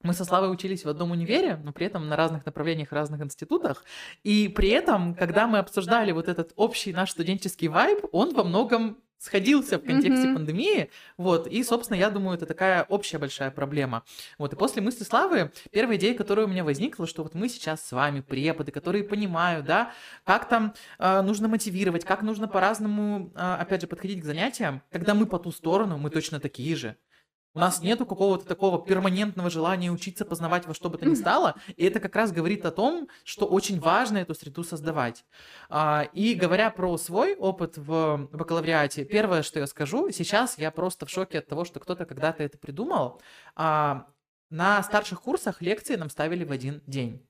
Мы со Славой учились в одном универе, но при этом на разных направлениях, разных институтах. И при этом, когда мы обсуждали вот этот общий наш студенческий вайб, он во многом сходился в контексте mm-hmm. пандемии. Вот. И, собственно, я думаю, это такая общая большая проблема. Вот. И после мысли Славы первая идея, которая у меня возникла, что вот мы сейчас с вами преподы, которые понимают, да, как там э, нужно мотивировать, как нужно по-разному, э, опять же, подходить к занятиям. Когда мы по ту сторону, мы точно такие же. У нас нету какого-то такого перманентного желания учиться, познавать во что бы то ни стало. И это как раз говорит о том, что очень важно эту среду создавать. И говоря про свой опыт в бакалавриате, первое, что я скажу, сейчас я просто в шоке от того, что кто-то когда-то это придумал. На старших курсах лекции нам ставили в один день.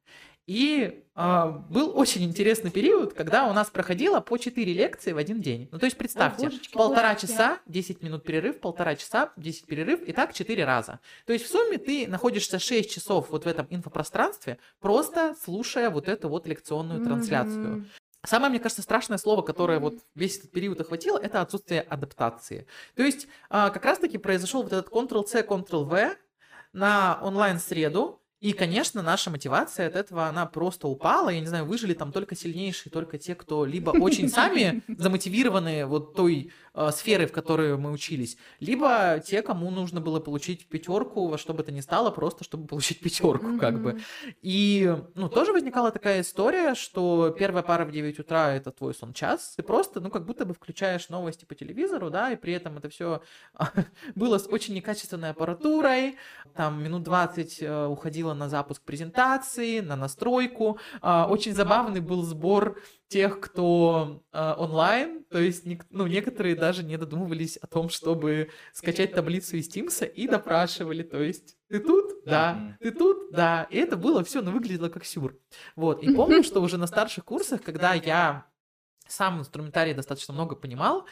И э, был очень интересный период, когда у нас проходило по четыре лекции в один день. Ну, то есть, представьте, полтора часа, десять минут перерыв, полтора часа, десять перерыв, и так четыре раза. То есть, в сумме ты находишься шесть часов вот в этом инфопространстве, просто слушая вот эту вот лекционную mm-hmm. трансляцию. Самое, мне кажется, страшное слово, которое вот весь этот период охватило, это отсутствие адаптации. То есть, э, как раз-таки произошел вот этот контрол-С, контрол-В на онлайн-среду. И, конечно, наша мотивация от этого, она просто упала. Я не знаю, выжили там только сильнейшие, только те, кто либо очень сами замотивированы вот той э, сферой, в которой мы учились, либо те, кому нужно было получить пятерку во что бы то ни стало, просто чтобы получить пятерку, как бы. И, ну, тоже возникала такая история, что первая пара в девять утра – это твой сон-час. Ты просто, ну, как будто бы включаешь новости по телевизору, да, и при этом это все было с очень некачественной аппаратурой. Там минут двадцать э, уходило на запуск презентации, на настройку. Очень забавный был сбор тех, кто онлайн, то есть ну, некоторые даже не додумывались о том, чтобы скачать таблицу из Teams и допрашивали, то есть ты тут? Да. Ты тут? Да. И это было все, но выглядело как сюр. Вот. И помню, что уже на старших курсах, когда я сам инструментарий достаточно много понимал,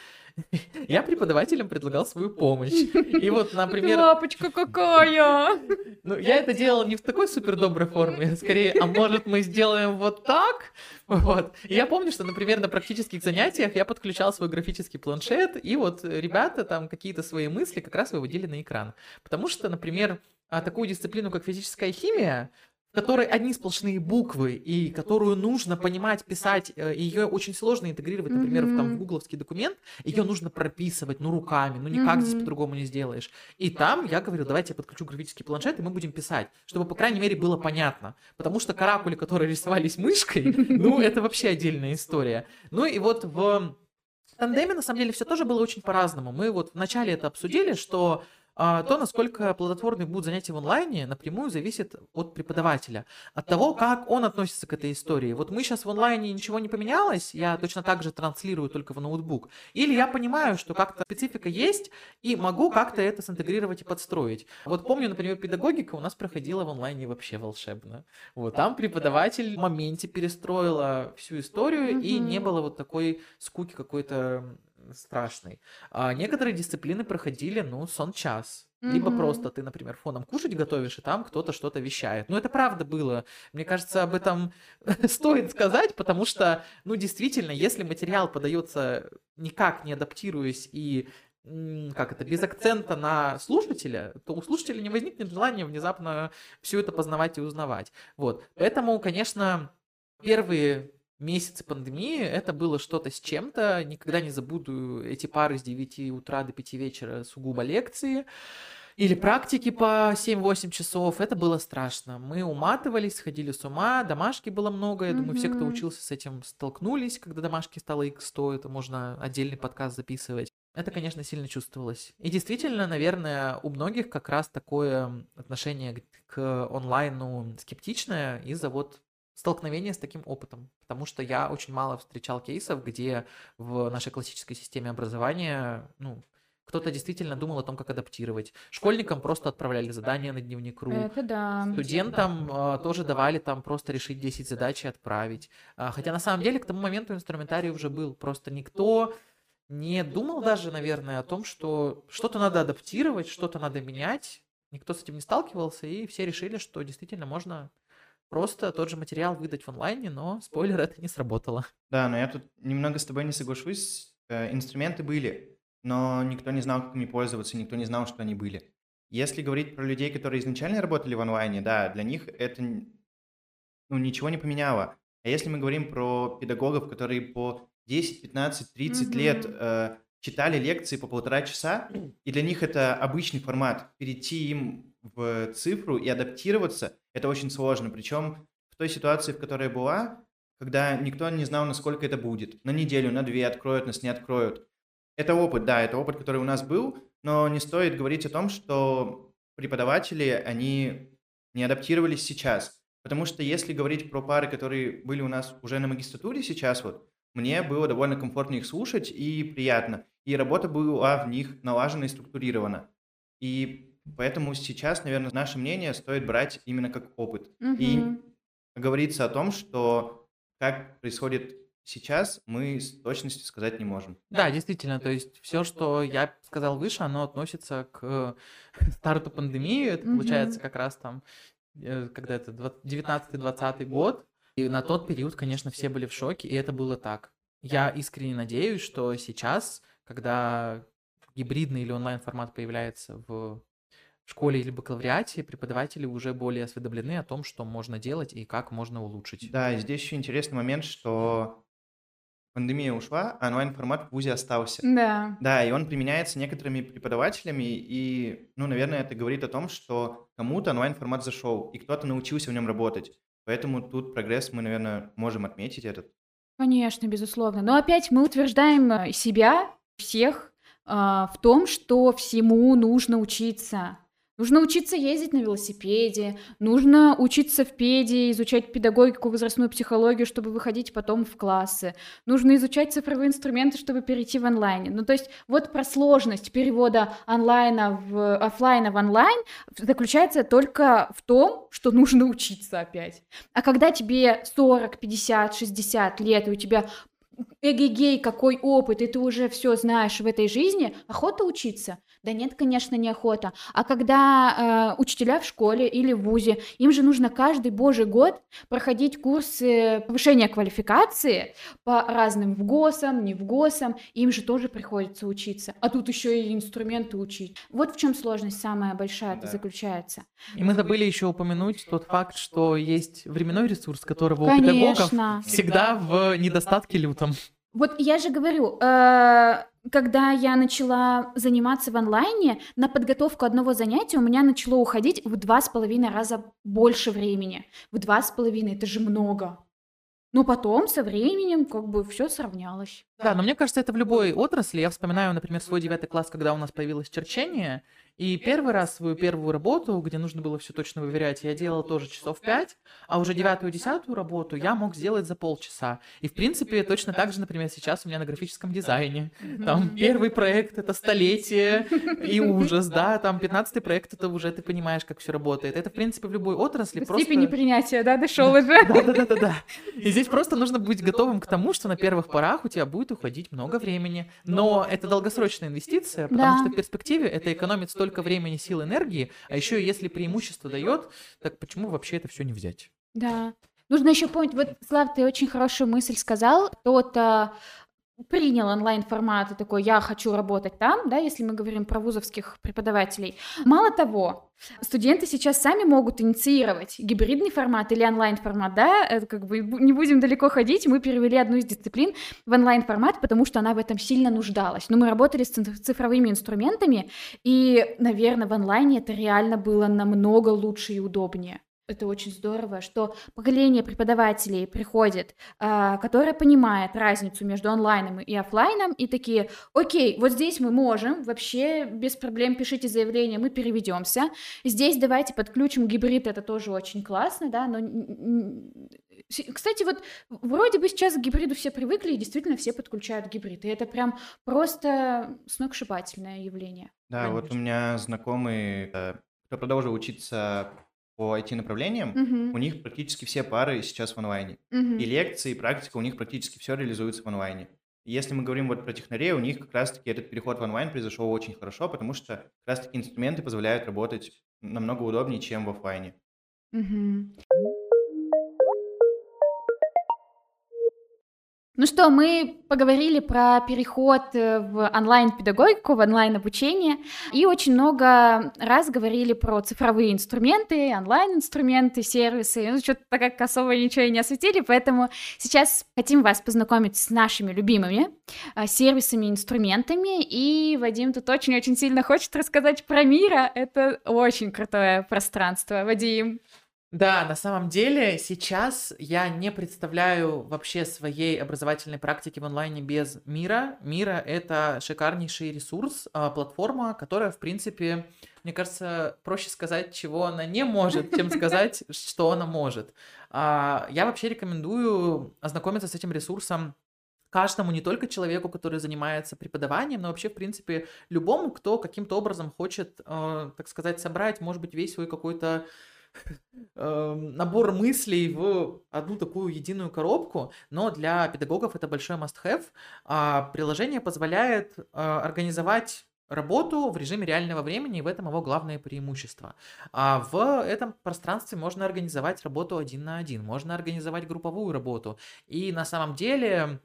я преподавателям предлагал свою помощь. И вот, например... Лапочка какая! Ну, я это делала не в такой супердоброй форме, скорее, а может, мы сделаем вот так? Вот. И я помню, что, например, на практических занятиях я подключал свой графический планшет, и вот ребята там какие-то свои мысли как раз выводили на экран. Потому что, например, такую дисциплину, как физическая химия, в которой одни сплошные буквы, и которую нужно понимать, писать, ее очень сложно интегрировать, например, mm-hmm. в, там, в гугловский документ, ее нужно прописывать, ну, руками, ну, никак mm-hmm. здесь по-другому не сделаешь. И там я говорю, давайте я подключу графический планшет, и мы будем писать, чтобы, по крайней мере, было понятно. Потому что каракули, которые рисовались мышкой, ну, это вообще отдельная история. Ну, и вот в тандеме, на самом деле, все тоже было очень по-разному. Мы вот вначале это обсудили, что... То, насколько плодотворны будут занятия в онлайне, напрямую зависит от преподавателя, от того, как он относится к этой истории. Вот мы сейчас в онлайне ничего не поменялось, я точно так же транслирую только в ноутбук, или я понимаю, что как-то специфика есть и могу как-то это синтегрировать и подстроить. Вот помню, например, педагогика у нас проходила в онлайне вообще волшебно. Вот там преподаватель в моменте перестроила всю историю, и не было вот такой скуки какой-то... страшный. А некоторые дисциплины проходили, ну, сон-час. Mm-hmm. Либо просто ты, например, фоном кушать готовишь, и там кто-то что-то вещает. Ну, это правда было. Мне кажется, об этом стоит сказать, потому что, ну, действительно, если материал подается никак не адаптируясь и как это, без акцента на слушателя, то у слушателя не возникнет желания внезапно все это познавать и узнавать. Вот. Поэтому, конечно... Первые месяцы пандемии это было что-то с чем-то. Никогда не забуду эти пары с девяти утра до пяти вечера сугубо лекции. Или практики по семь-восемь часов. Это было страшно. Мы уматывались, сходили с ума, домашки было много. Я mm-hmm. думаю, все, кто учился, с этим столкнулись, когда домашки стало икс сто. Это можно отдельный подкаст записывать. Это, конечно, сильно чувствовалось. И действительно, наверное, у многих как раз такое отношение к онлайну скептичное из-за вот столкновения с таким опытом. Потому что я очень мало встречал кейсов, где в нашей классической системе образования, ну, кто-то действительно думал о том, как адаптировать. Школьникам просто отправляли задания на дневник точка ру. Это да. Студентам э, тоже давали там просто решить десять задач и отправить. А, хотя на самом деле к тому моменту инструментарий уже был. Просто никто не думал даже, наверное, о том, что что-то надо адаптировать, что-то надо менять. Никто с этим не сталкивался, и все решили, что действительно можно просто тот же материал выдать в онлайне, но, спойлер, это не сработало. Да, но я тут немного с тобой не соглашусь. Инструменты были, но никто не знал, как ими пользоваться, никто не знал, что они были. Если говорить про людей, которые изначально работали в онлайне, да, для них это ну, ничего не поменяло. А если мы говорим про педагогов, которые по десять, пятнадцать, тридцать mm-hmm. лет э, читали лекции по полтора часа, и для них это обычный формат, перейти им в цифру и адаптироваться, это очень сложно. Причем в той ситуации, в которой я была, когда никто не знал, насколько это будет. На неделю, на две откроют, нас не откроют. Это опыт, да, это опыт, который у нас был, но не стоит говорить о том, что преподаватели, они не адаптировались сейчас. Потому что если говорить про пары, которые были у нас уже на магистратуре сейчас, вот, мне было довольно комфортно их слушать и приятно. И работа была в них налажена и структурирована. И поэтому сейчас, наверное, наше мнение стоит брать именно как опыт. Угу. И говорится о том, что как происходит сейчас, мы с точностью сказать не можем. Да, действительно, то есть все, что я сказал выше, оно относится к старту пандемии. Это угу. получается как раз там, когда это девятнадцатый-двадцатый год. И на тот период, конечно, все были в шоке, и это было так. Я искренне надеюсь, что сейчас, когда гибридный или онлайн-формат появляется в школе или бакалавриате, преподаватели уже более осведомлены о том, что можно делать и как можно улучшить. Да, и здесь еще интересный момент, что пандемия ушла, а онлайн-формат в ВУЗе остался. Да. Да, и он применяется некоторыми преподавателями, и, ну, наверное, это говорит о том, что кому-то онлайн-формат зашел, и кто-то научился в нем работать. Поэтому тут прогресс мы, наверное, можем отметить этот. Конечно, безусловно. Но опять мы утверждаем себя, всех, э, в том, что всему нужно учиться. Нужно учиться ездить на велосипеде, нужно учиться в педе, изучать педагогику, возрастную психологию, чтобы выходить потом в классы. Нужно изучать цифровые инструменты, чтобы перейти в онлайн. Ну, то есть вот про сложность перевода онлайна в офлайна в онлайн заключается только в том, что нужно учиться опять. А когда тебе сорок, пятьдесят, шестьдесят лет, и у тебя эгегей, какой опыт, и ты уже все знаешь в этой жизни, охота учиться? Да нет, конечно, неохота. А когда э, учителя в школе или в вузе, им же нужно каждый божий год проходить курсы повышения квалификации по разным ВГОСам, не ВГОСам, им же тоже приходится учиться. А тут еще и инструменты учить. Вот в чем сложность самая большая да. заключается. И мы забыли еще упомянуть тот факт, что есть временной ресурс, которого конечно. У педагогов всегда в недостатке лютом. Вот я же говорю, э, когда я начала заниматься в онлайне, на подготовку одного занятия у меня начало уходить в два с половиной раза больше времени. В два с половиной, это же много. Но потом со временем как бы все сравнялось. Да, но мне кажется, это в любой отрасли. Я вспоминаю, например, свой девятый класс, когда у нас появилось черчение, и первый раз свою первую работу, где нужно было все точно выверять, я делала тоже часов пять, а уже девятую, десятую работу я мог сделать за полчаса. И, в принципе, точно так же, например, сейчас у меня на графическом дизайне. Там первый проект — это столетие и ужас, да, там пятнадцатый проект — это уже ты понимаешь, как все работает. Это, в принципе, в любой отрасли просто... В степени принятия, да, дошел уже. Да-да-да-да. И здесь просто нужно быть готовым к тому, что на первых порах у тебя будет уходить много времени. Но это долгосрочная инвестиция, потому да. что в перспективе это экономит столько времени, сил, энергии, а еще если преимущество дает, так почему вообще это все не взять? Да. Нужно еще помнить, вот, Слав, ты очень хорошую мысль сказал, кто-то принял онлайн-формат и такой, я хочу работать там, да, если мы говорим про вузовских преподавателей. Мало того, студенты сейчас сами могут инициировать гибридный формат или онлайн-формат, да, это как бы не будем далеко ходить, мы перевели одну из дисциплин в онлайн-формат, потому что она в этом сильно нуждалась. Но мы работали с цифровыми инструментами, и, наверное, в онлайне это реально было намного лучше и удобнее. Это очень здорово, что поколение преподавателей приходит, которое понимает разницу между онлайном и офлайном, и такие, окей, вот здесь мы можем, вообще без проблем пишите заявление, мы переведемся. Здесь давайте подключим гибрид, это тоже очень классно, да, но... Кстати, вот вроде бы сейчас к гибриду все привыкли, и действительно все подключают гибрид, и это прям просто сногсшибательное явление. Да, вот у меня знакомый, кто продолжил учиться... по ай ти-направлениям, uh-huh. у них практически все пары сейчас в онлайне. Uh-huh. И лекции, и практика, у них практически все реализуется в онлайне. И если мы говорим вот про технарей, у них как раз-таки этот переход в онлайн произошел очень хорошо, потому что как раз-таки инструменты позволяют работать намного удобнее, чем в офлайне. Uh-huh. Ну что, мы поговорили про переход в онлайн-педагогику, в онлайн-обучение, и очень много раз говорили про цифровые инструменты, онлайн-инструменты, сервисы, ну что-то так как особо ничего и не осветили, поэтому сейчас хотим вас познакомить с нашими любимыми сервисами, инструментами, и Вадим тут очень-очень сильно хочет рассказать про Миро, это очень крутое пространство, Вадим. Да, на самом деле сейчас я не представляю вообще своей образовательной практики в онлайне без Миро. Миро — это шикарнейший ресурс, платформа, которая, в принципе, мне кажется, проще сказать, чего она не может, чем сказать, что она может. Я вообще рекомендую ознакомиться с этим ресурсом каждому, не только человеку, который занимается преподаванием, но вообще, в принципе, любому, кто каким-то образом хочет, так сказать, собрать, может быть, весь свой какой-то набор мыслей в одну такую единую коробку, но для педагогов это большой must-have. Приложение позволяет организовать работу в режиме реального времени, и в этом его главное преимущество. А в этом пространстве можно организовать работу один на один, можно организовать групповую работу, и на самом деле...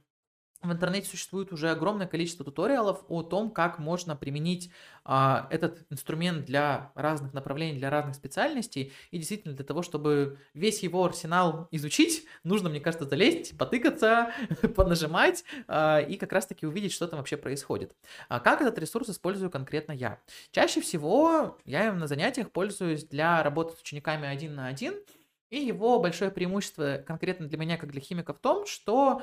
В интернете существует уже огромное количество туториалов о том, как можно применить а, этот инструмент для разных направлений, для разных специальностей. И действительно, для того, чтобы весь его арсенал изучить, нужно, мне кажется, залезть, потыкаться, понажимать а, и как раз-таки увидеть, что там вообще происходит. А как этот ресурс использую конкретно я? Чаще всего я им на занятиях пользуюсь для работы с учениками один на один. И его большое преимущество конкретно для меня, как для химика, в том, что...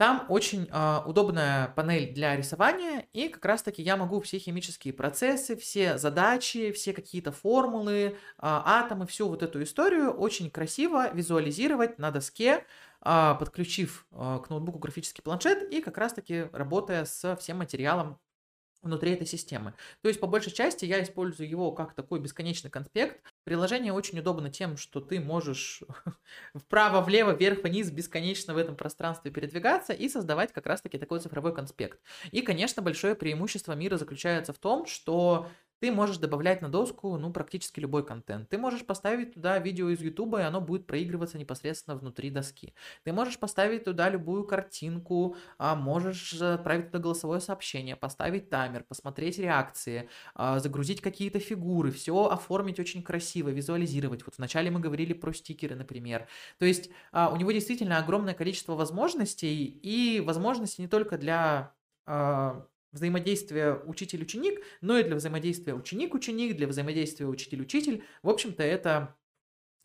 Там очень э, удобная панель для рисования, и как раз-таки я могу все химические процессы, все задачи, все какие-то формулы, э, атомы, всю вот эту историю очень красиво визуализировать на доске, э, подключив э, к ноутбуку графический планшет и как раз-таки работая со всем материалом внутри этой системы. То есть, по большей части, я использую его как такой бесконечный конспект. Приложение очень удобно тем, что ты можешь вправо, влево, вверх, вниз бесконечно в этом пространстве передвигаться и создавать как раз-таки такой цифровой конспект. И, конечно, большое преимущество Миро заключается в том, что ты можешь добавлять на доску, ну, практически любой контент. Ты можешь поставить туда видео из YouTube, и оно будет проигрываться непосредственно внутри доски. Ты можешь поставить туда любую картинку, можешь отправить туда голосовое сообщение, поставить таймер, посмотреть реакции, загрузить какие-то фигуры, все оформить очень красиво, визуализировать. Вот вначале мы говорили про стикеры, например. То есть у него действительно огромное количество возможностей, и возможностей не только для... взаимодействие учитель-ученик, но и для взаимодействия ученик-ученик, для взаимодействия учитель-учитель. В общем-то, это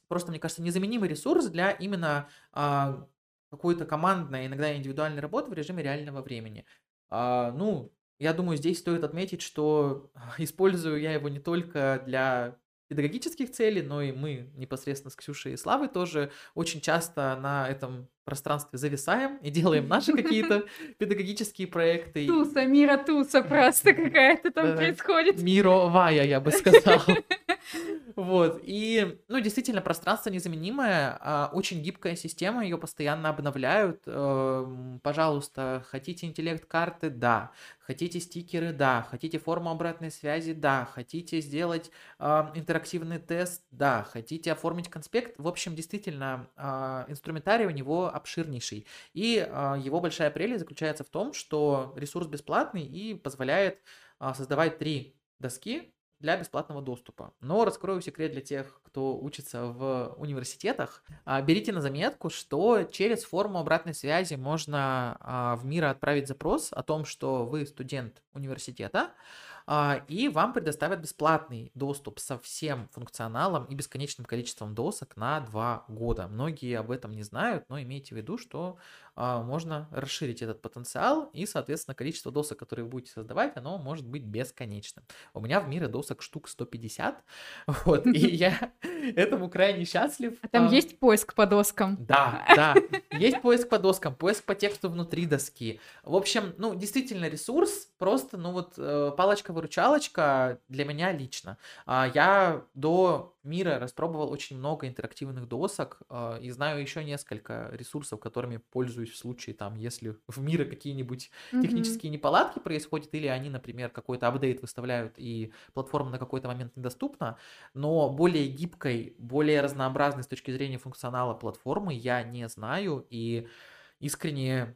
просто, мне кажется, незаменимый ресурс для именно а, какой-то командной, иногда индивидуальной работы в режиме реального времени. А, ну, я думаю, здесь стоит отметить, что использую я его не только для... педагогических целей, но и мы непосредственно с Ксюшей и Славой тоже очень часто на этом пространстве зависаем и делаем наши какие-то педагогические проекты. Туса, Миро туса просто какая-то там происходит. Мировая, я бы сказал. Вот, и, ну, действительно, пространство незаменимое, очень гибкая система, ее постоянно обновляют. Пожалуйста, хотите интеллект-карты? Да. Хотите стикеры? Да. Хотите форму обратной связи? Да. Хотите сделать интерактивный тест? Да. Хотите оформить конспект? В общем, действительно, инструментарий у него обширнейший. И его большая прелесть заключается в том, что ресурс бесплатный и позволяет создавать три доски для бесплатного доступа. Но раскрою секрет для тех, кто учится в университетах. Берите на заметку, что через форму обратной связи можно в Миро отправить запрос о том, что вы студент университета, и вам предоставят бесплатный доступ со всем функционалом и бесконечным количеством досок на два года. Многие об этом не знают, но имейте в виду, что можно расширить этот потенциал, и, соответственно, количество досок, которые вы будете создавать, оно может быть бесконечным. У меня в Миро досок штук сто пятьдесят, вот, и я этому крайне счастлив. А там есть поиск по доскам? Да, да, есть поиск по доскам, поиск по тексту внутри доски. В общем, ну, действительно, ресурс просто, ну, вот, палочка-выручалочка для меня лично. Я до Миро распробовал очень много интерактивных досок и знаю еще несколько ресурсов, которыми пользуюсь в случае, там, если в Миро какие-нибудь mm-hmm. технические неполадки происходят, или они, например, какой-то апдейт выставляют, и платформа на какой-то момент недоступна. Но более гибкой, более разнообразной с точки зрения функционала платформы я не знаю, и искренне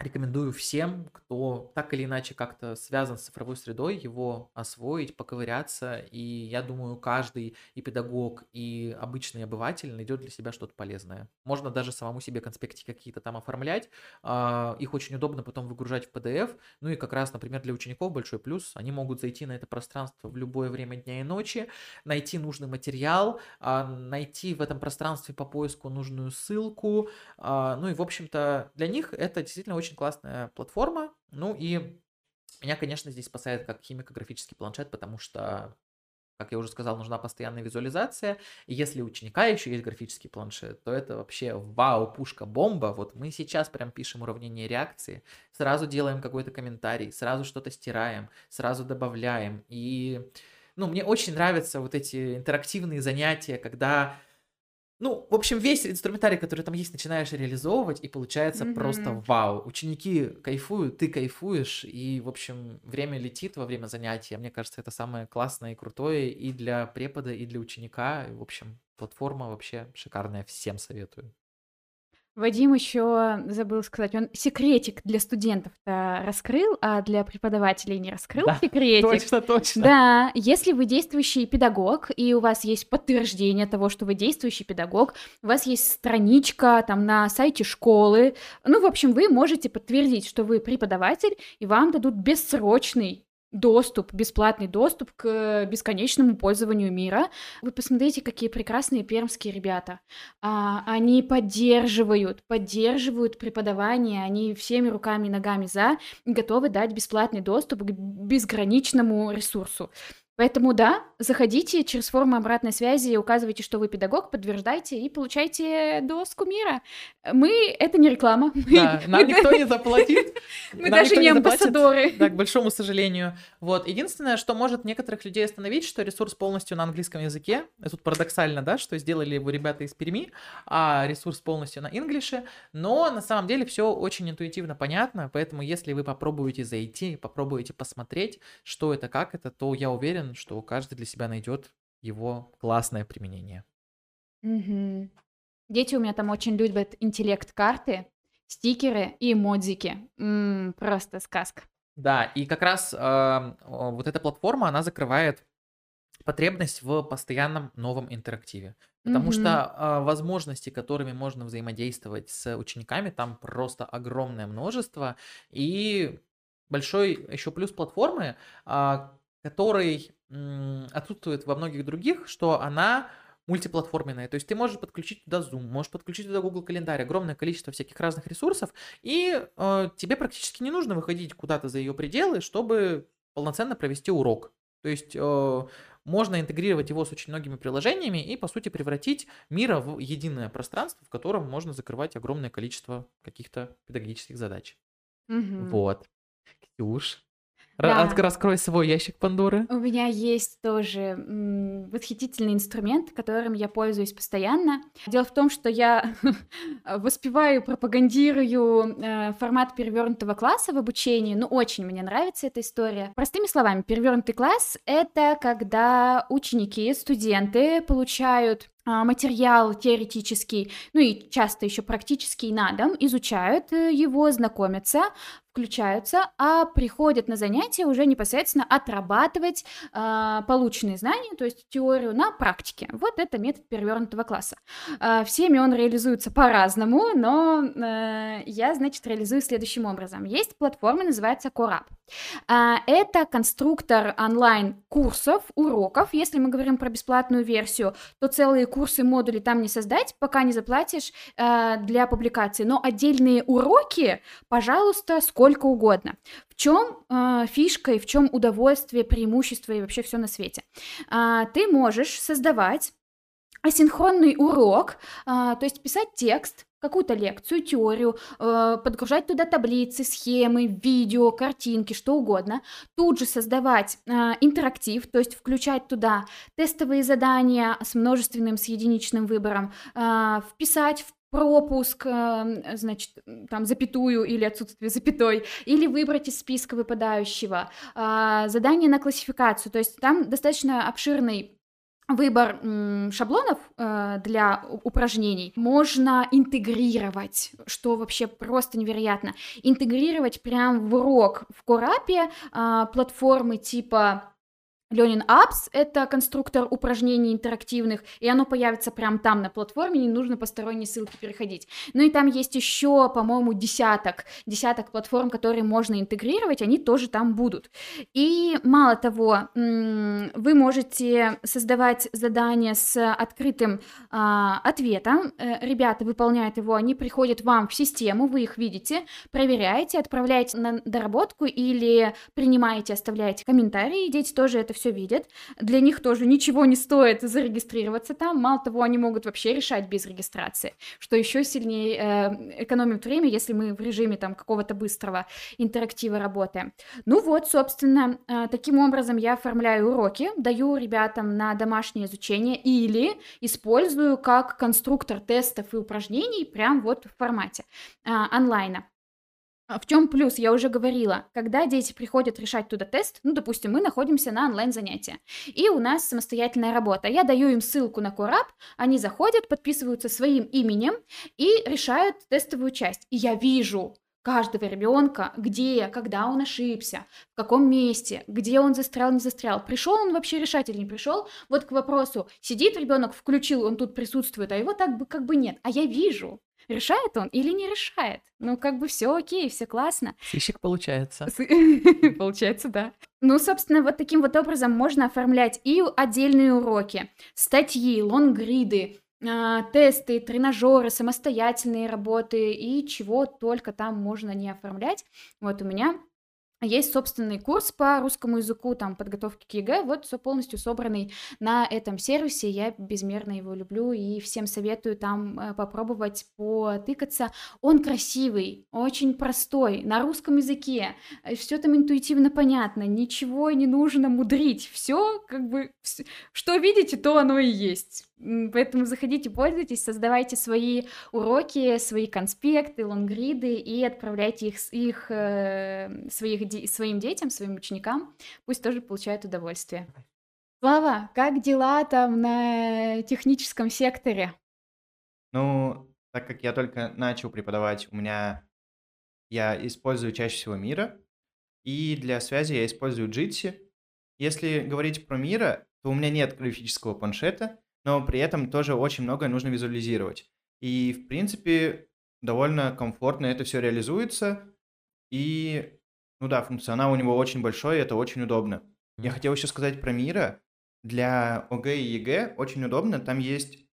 рекомендую всем, кто так или иначе как-то связан с цифровой средой, его освоить, поковыряться, и я думаю, каждый и педагог, и обычный обыватель найдет для себя что-то полезное. Можно даже самому себе конспектики какие-то там оформлять, их очень удобно потом выгружать в пи ди эф, ну и как раз, например, для учеников большой плюс, они могут зайти на это пространство в любое время дня и ночи, найти нужный материал, найти в этом пространстве по поиску нужную ссылку, ну и, в общем-то, для них это действительно очень очень классная платформа. Ну и меня, конечно, здесь спасает как химико-графический планшет, потому что, как я уже сказал, нужна постоянная визуализация. И если у ученика еще есть графический планшет, то это вообще вау, пушка, бомба. Вот мы сейчас прям пишем уравнение реакции, сразу делаем какой-то комментарий, сразу что-то стираем, сразу добавляем. И, ну, мне очень нравятся вот эти интерактивные занятия, когда... Ну, в общем, весь инструментарий, который там есть, начинаешь реализовывать, и получается mm-hmm. просто вау. Ученики кайфуют, ты кайфуешь, и, в общем, время летит во время занятия. Мне кажется, это самое классное и крутое и для препода, и для ученика. И, в общем, платформа вообще шикарная, всем советую. Вадим еще забыл сказать, он секретик для студентов-то раскрыл, а для преподавателей не раскрыл, да, секретик. Точно, точно. Да, если вы действующий педагог, и у вас есть подтверждение того, что вы действующий педагог, у вас есть страничка там на сайте школы, ну, в общем, вы можете подтвердить, что вы преподаватель, и вам дадут бессрочный доступ, бесплатный доступ к бесконечному пользованию Миро. Вы посмотрите, какие прекрасные пермские ребята. А, они поддерживают, поддерживают преподавание, они всеми руками и ногами за, и готовы дать бесплатный доступ к безграничному ресурсу. Поэтому да, заходите через форму обратной связи, указывайте, что вы педагог, подтверждайте и получайте доску Миро. Мы... Это не реклама. Да, нам никто не заплатит. Мы даже не амбассадоры. Да, к большому сожалению. Вот. Единственное, что может некоторых людей остановить, что ресурс полностью на английском языке. Тут парадоксально, да, что сделали его ребята из Перми, а ресурс полностью на инглише. Но на самом деле все очень интуитивно понятно, поэтому если вы попробуете зайти, попробуете посмотреть, что это, как это, то я уверен, что каждый для себя найдет его классное применение. Угу. Дети у меня там очень любят интеллект-карты, стикеры и эмодзики. М-м, просто сказка. Да, и как раз э, вот эта платформа, она закрывает потребность в постоянном новом интерактиве. Потому mm-hmm. что э, возможности, которыми можно взаимодействовать с учениками, там просто огромное множество. И большой еще плюс платформы, э, который м, отсутствует во многих других, что она мультиплатформенная. То есть ты можешь подключить туда Zoom, можешь подключить туда Google календарь, огромное количество всяких разных ресурсов, и э, тебе практически не нужно выходить куда-то за ее пределы, чтобы полноценно провести урок. То есть э, можно интегрировать его с очень многими приложениями и, по сути, превратить Миро в единое пространство, в котором можно закрывать огромное количество каких-то педагогических задач. Mm-hmm. Вот. Ксюш. Да. Р- раскрой свой ящик Пандоры. У меня есть тоже м- восхитительный инструмент, которым я пользуюсь постоянно. Дело в том, что я воспеваю, пропагандирую э, формат перевернутого класса в обучении. Ну, очень мне нравится эта история. Простыми словами, перевернутый класс — это когда ученики, студенты получают материал теоретический, ну и часто еще практический на дом, изучают его, знакомятся, включаются, а приходят на занятия уже непосредственно отрабатывать э, полученные знания, то есть теорию на практике. Вот это метод перевернутого класса. Э, всеми он реализуется по-разному, но э, я, значит, реализую следующим образом. Есть платформа, называется Coreapp. Э, это конструктор онлайн-курсов, уроков. Если мы говорим про бесплатную версию, то целые курсы, модули там не создать, пока не заплатишь э, для публикации. Но отдельные уроки, пожалуйста, сколько Сколько угодно. В чем э, фишка и в чем удовольствие, преимущество и вообще все на свете? Э, ты можешь создавать асинхронный урок, э, то есть писать текст, какую-то лекцию, теорию, э, подгружать туда таблицы, схемы, видео, картинки, что угодно, тут же создавать э, интерактив, то есть включать туда тестовые задания с множественным, с единичным выбором, э, вписать в пропуск, значит, там, запятую или отсутствие запятой, или выбрать из списка выпадающего, задание на классификацию, то есть там достаточно обширный выбор шаблонов для упражнений. Можно интегрировать, что вообще просто невероятно, интегрировать прям в урок в Coreapp платформы типа Learning Apps, это конструктор упражнений интерактивных, и оно появится прямо там на платформе, не нужно посторонние ссылки переходить. Ну и там есть еще, по-моему, десяток, десяток платформ, которые можно интегрировать, они тоже там будут. И мало того, вы можете создавать задания с открытым а, ответом, ребята выполняют его, они приходят вам в систему, вы их видите, проверяете, отправляете на доработку или принимаете, оставляете комментарии, дети тоже это все видят, для них тоже ничего не стоит зарегистрироваться там, мало того, они могут вообще решать без регистрации, что еще сильнее э, экономит время, если мы в режиме там какого-то быстрого интерактива работаем. Ну вот, собственно, э, таким образом я оформляю уроки, даю ребятам на домашнее изучение или использую как конструктор тестов и упражнений прям вот в формате э, онлайна. В чем плюс? Я уже говорила, когда дети приходят решать туда тест, ну, допустим, мы находимся на онлайн-занятии, и у нас самостоятельная работа. Я даю им ссылку на Coreapp, они заходят, подписываются своим именем и решают тестовую часть. И я вижу каждого ребенка, где, когда он ошибся, в каком месте, где он застрял, не застрял, пришел он вообще решать или не пришел. Вот к вопросу, сидит ребенок, включил, он тут присутствует, а его так бы как бы нет, а я вижу. Решает он или не решает? Ну, как бы все окей, все классно. Сыщик получается. Получается, да. Ну, собственно, вот таким вот образом можно оформлять и отдельные уроки, статьи, лонгриды, тесты, тренажеры, самостоятельные работы и чего только там можно не оформлять. Вот у меня есть собственный курс по русскому языку, там, подготовки к ЕГЭ, вот все полностью собранный на этом сервисе, я безмерно его люблю и всем советую там попробовать потыкаться. Он красивый, очень простой, на русском языке, все там интуитивно понятно, ничего не нужно мудрить, все как бы, всё, что видите, то оно и есть. Поэтому заходите, пользуйтесь, создавайте свои уроки, свои конспекты, лонгриды и отправляйте их, их э, своих, де, своим детям, своим ученикам, пусть тоже получают удовольствие. Слава, как дела там на техническом секторе? Ну, так как я только начал преподавать, у меня я использую чаще всего Miro, и для связи я использую Jitsi. Если говорить про Miro, то у меня нет графического планшета, но при этом тоже очень многое нужно визуализировать. И, в принципе, довольно комфортно это все реализуется. И, ну да, функционал у него очень большой, и это очень удобно. Mm-hmm. Я хотел еще сказать про Miro. Для ОГЭ и ЕГЭ очень удобно. Там есть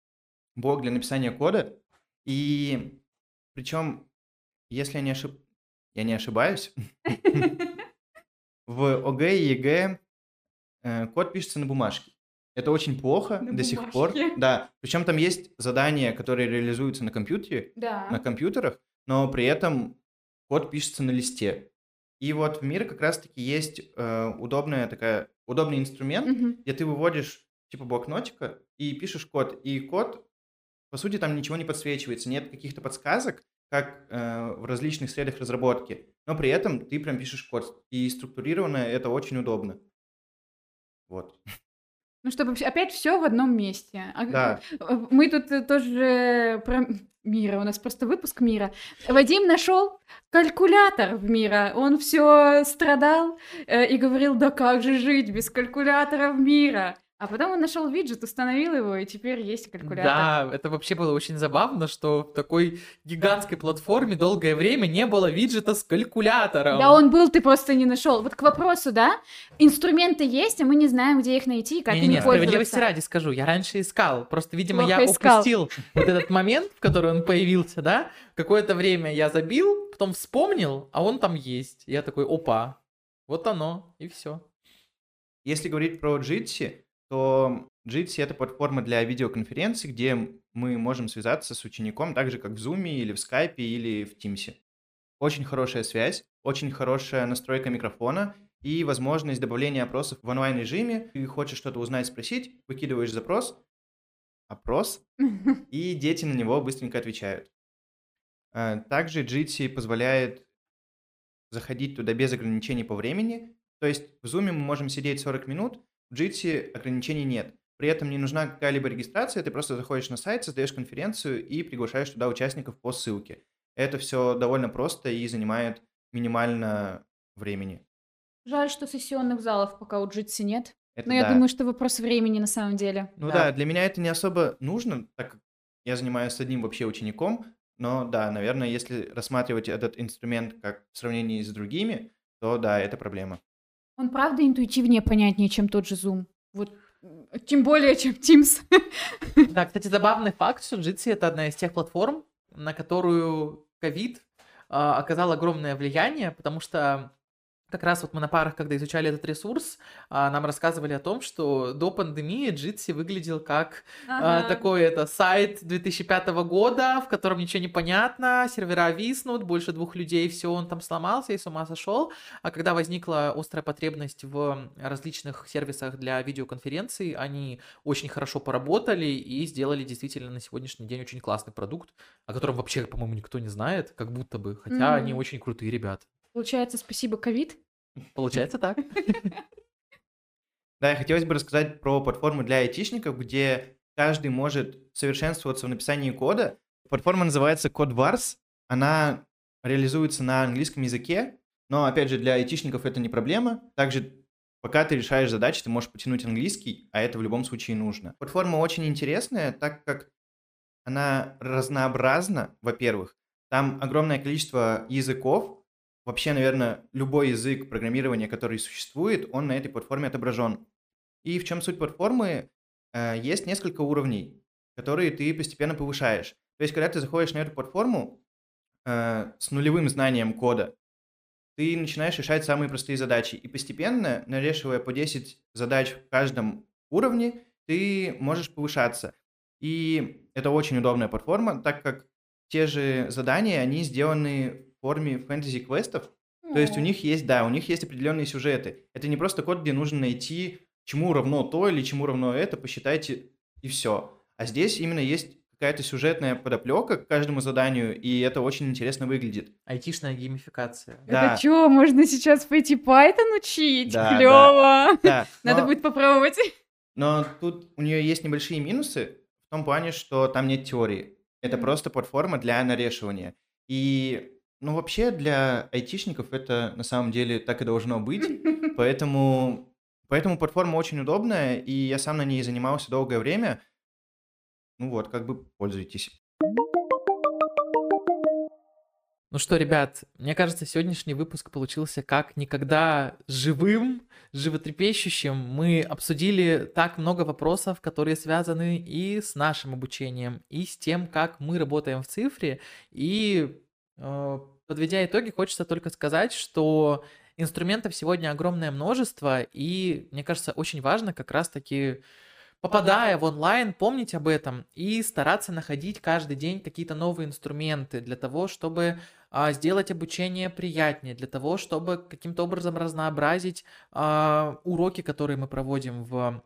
блок для написания кода. И причем, если я не, ошиб... я не ошибаюсь, в ОГЭ и ЕГЭ код пишется на бумажке. Это очень плохо на до бумажке. Сих пор. Да. Причем там есть задания, которые реализуются на компьютере, да. на компьютерах, но при этом код пишется на листе. И вот в Miro как раз-таки есть э, удобная такая, удобный инструмент, mm-hmm. где ты выводишь типа блокнотика и пишешь код. И код, по сути, там ничего не подсвечивается, нет каких-то подсказок, как э, в различных средах разработки. Но при этом ты прям пишешь код. И структурированно это очень удобно. Вот. Ну, чтобы опять все в одном месте. Да. Мы тут тоже про Miro, у нас просто выпуск Miro. Вадим нашел калькулятор в Miro. Он все страдал и говорил, да как же жить без калькулятора в Miro. А потом он нашел виджет, установил его, и теперь есть калькулятор. Да, это вообще было очень забавно, что в такой гигантской платформе долгое время не было виджета с калькулятором. Да, он был, ты просто не нашел. Вот к вопросу, да, инструменты есть, а мы не знаем, где их найти и как ими пользоваться. Справедливости ради скажу, я раньше искал, просто, видимо, Плохо я искал. упустил вот этот момент, в который он появился, да. Какое-то время я забил, потом вспомнил, а он там есть. Я такой, опа, вот оно, и все. Если говорить про Jitsi, то Jitsi — это платформа для видеоконференций, где мы можем связаться с учеником так же, как в Zoom или в Skype или в Teams. Очень хорошая связь, очень хорошая настройка микрофона и возможность добавления опросов в онлайн-режиме. Ты хочешь что-то узнать, спросить, выкидываешь запрос, опрос, и дети на него быстренько отвечают. Также Jitsi позволяет заходить туда без ограничений по времени. То есть в Zoom мы можем сидеть сорок минут, в Jitsi ограничений нет. При этом не нужна какая-либо регистрация, ты просто заходишь на сайт, создаешь конференцию и приглашаешь туда участников по ссылке. Это все довольно просто и занимает минимально времени. Жаль, что сессионных залов пока у Jitsi нет. Это Но да. я думаю, что вопрос времени на самом деле. Ну да. да, для меня это не особо нужно, так как я занимаюсь с одним вообще учеником. Но да, наверное, если рассматривать этот инструмент как в сравнении с другими, то да, это проблема. Он, правда, интуитивнее, понятнее, чем тот же Zoom. Вот. Тем более, чем Teams. Да, кстати, забавный факт, что Jitsi — это одна из тех платформ, на которую ковид а, оказал огромное влияние, потому что как раз вот мы на парах, когда изучали этот ресурс, а, нам рассказывали о том, что до пандемии Jitsi выглядел как ага. а, такой это, сайт две тысячи пятого года, в котором ничего не понятно, сервера виснут, больше двух людей, все, он там сломался и с ума сошел. А когда возникла острая потребность в различных сервисах для видеоконференций, они очень хорошо поработали и сделали действительно на сегодняшний день очень классный продукт, о котором вообще, по-моему, никто не знает, как будто бы, хотя mm-hmm. они очень крутые ребята. Получается, спасибо ковид? Получается так. Да, хотелось бы рассказать про платформу для айтишников, где каждый может совершенствоваться в написании кода. Платформа называется CodeWars. Она реализуется на английском языке, но, опять же, для айтишников это не проблема. Также, пока ты решаешь задачи, ты можешь потянуть английский, а это в любом случае нужно. Платформа очень интересная, так как она разнообразна, во-первых. Там огромное количество языков. Вообще, наверное, любой язык программирования, который существует, он на этой платформе отображен. И в чем суть платформы? Есть несколько уровней, которые ты постепенно повышаешь. То есть, когда ты заходишь на эту платформу с нулевым знанием кода, ты начинаешь решать самые простые задачи. И постепенно, нарешивая по десять задач в каждом уровне, ты можешь повышаться. И это очень удобная платформа, так как те же задания, они сделаны в форме фэнтези-квестов, mm. то есть у них есть, да, у них есть определенные сюжеты. Это не просто код, где нужно найти, чему равно то или чему равно это, посчитайте, и все. А здесь именно есть какая-то сюжетная подоплека к каждому заданию, и это очень интересно выглядит. Айтишная геймификация. Да. Это что, можно сейчас пойти Python учить? Да, клево! Да, да. Надо но, будет попробовать. Но тут у нее есть небольшие минусы в том плане, что там нет теории. Это mm. просто платформа для нарешивания. И ну, вообще, для айтишников это на самом деле так и должно быть, поэтому, поэтому платформа очень удобная, и я сам на ней занимался долгое время. Ну вот, как бы пользуйтесь. Ну что, ребят, мне кажется, сегодняшний выпуск получился как никогда живым, животрепещущим. Мы обсудили так много вопросов, которые связаны и с нашим обучением, и с тем, как мы работаем в цифре, и... Подведя итоги, хочется только сказать, что инструментов сегодня огромное множество, и, мне кажется, очень важно как раз-таки попадая в онлайн, помнить об этом и стараться находить каждый день какие-то новые инструменты для того, чтобы а, сделать обучение приятнее, для того, чтобы каким-то образом разнообразить а, уроки, которые мы проводим в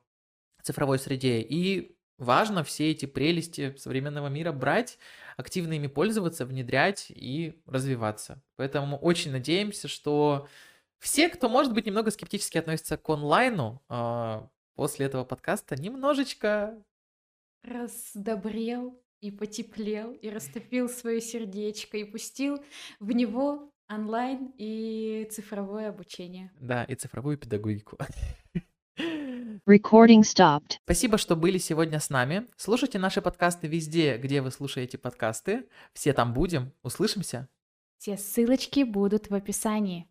цифровой среде. И важно все эти прелести современного мира брать, активно ими пользоваться, внедрять и развиваться. Поэтому очень надеемся, что все, кто, может быть, немного скептически относится к онлайну, после этого подкаста немножечко раздобрел и потеплел, и растопил свое сердечко, и пустил в него онлайн и цифровое обучение. Да, и цифровую педагогику. Recording stopped. Спасибо, что были сегодня с нами. Слушайте наши подкасты везде, где вы слушаете подкасты. Все там будем. Услышимся. Все ссылочки будут в описании.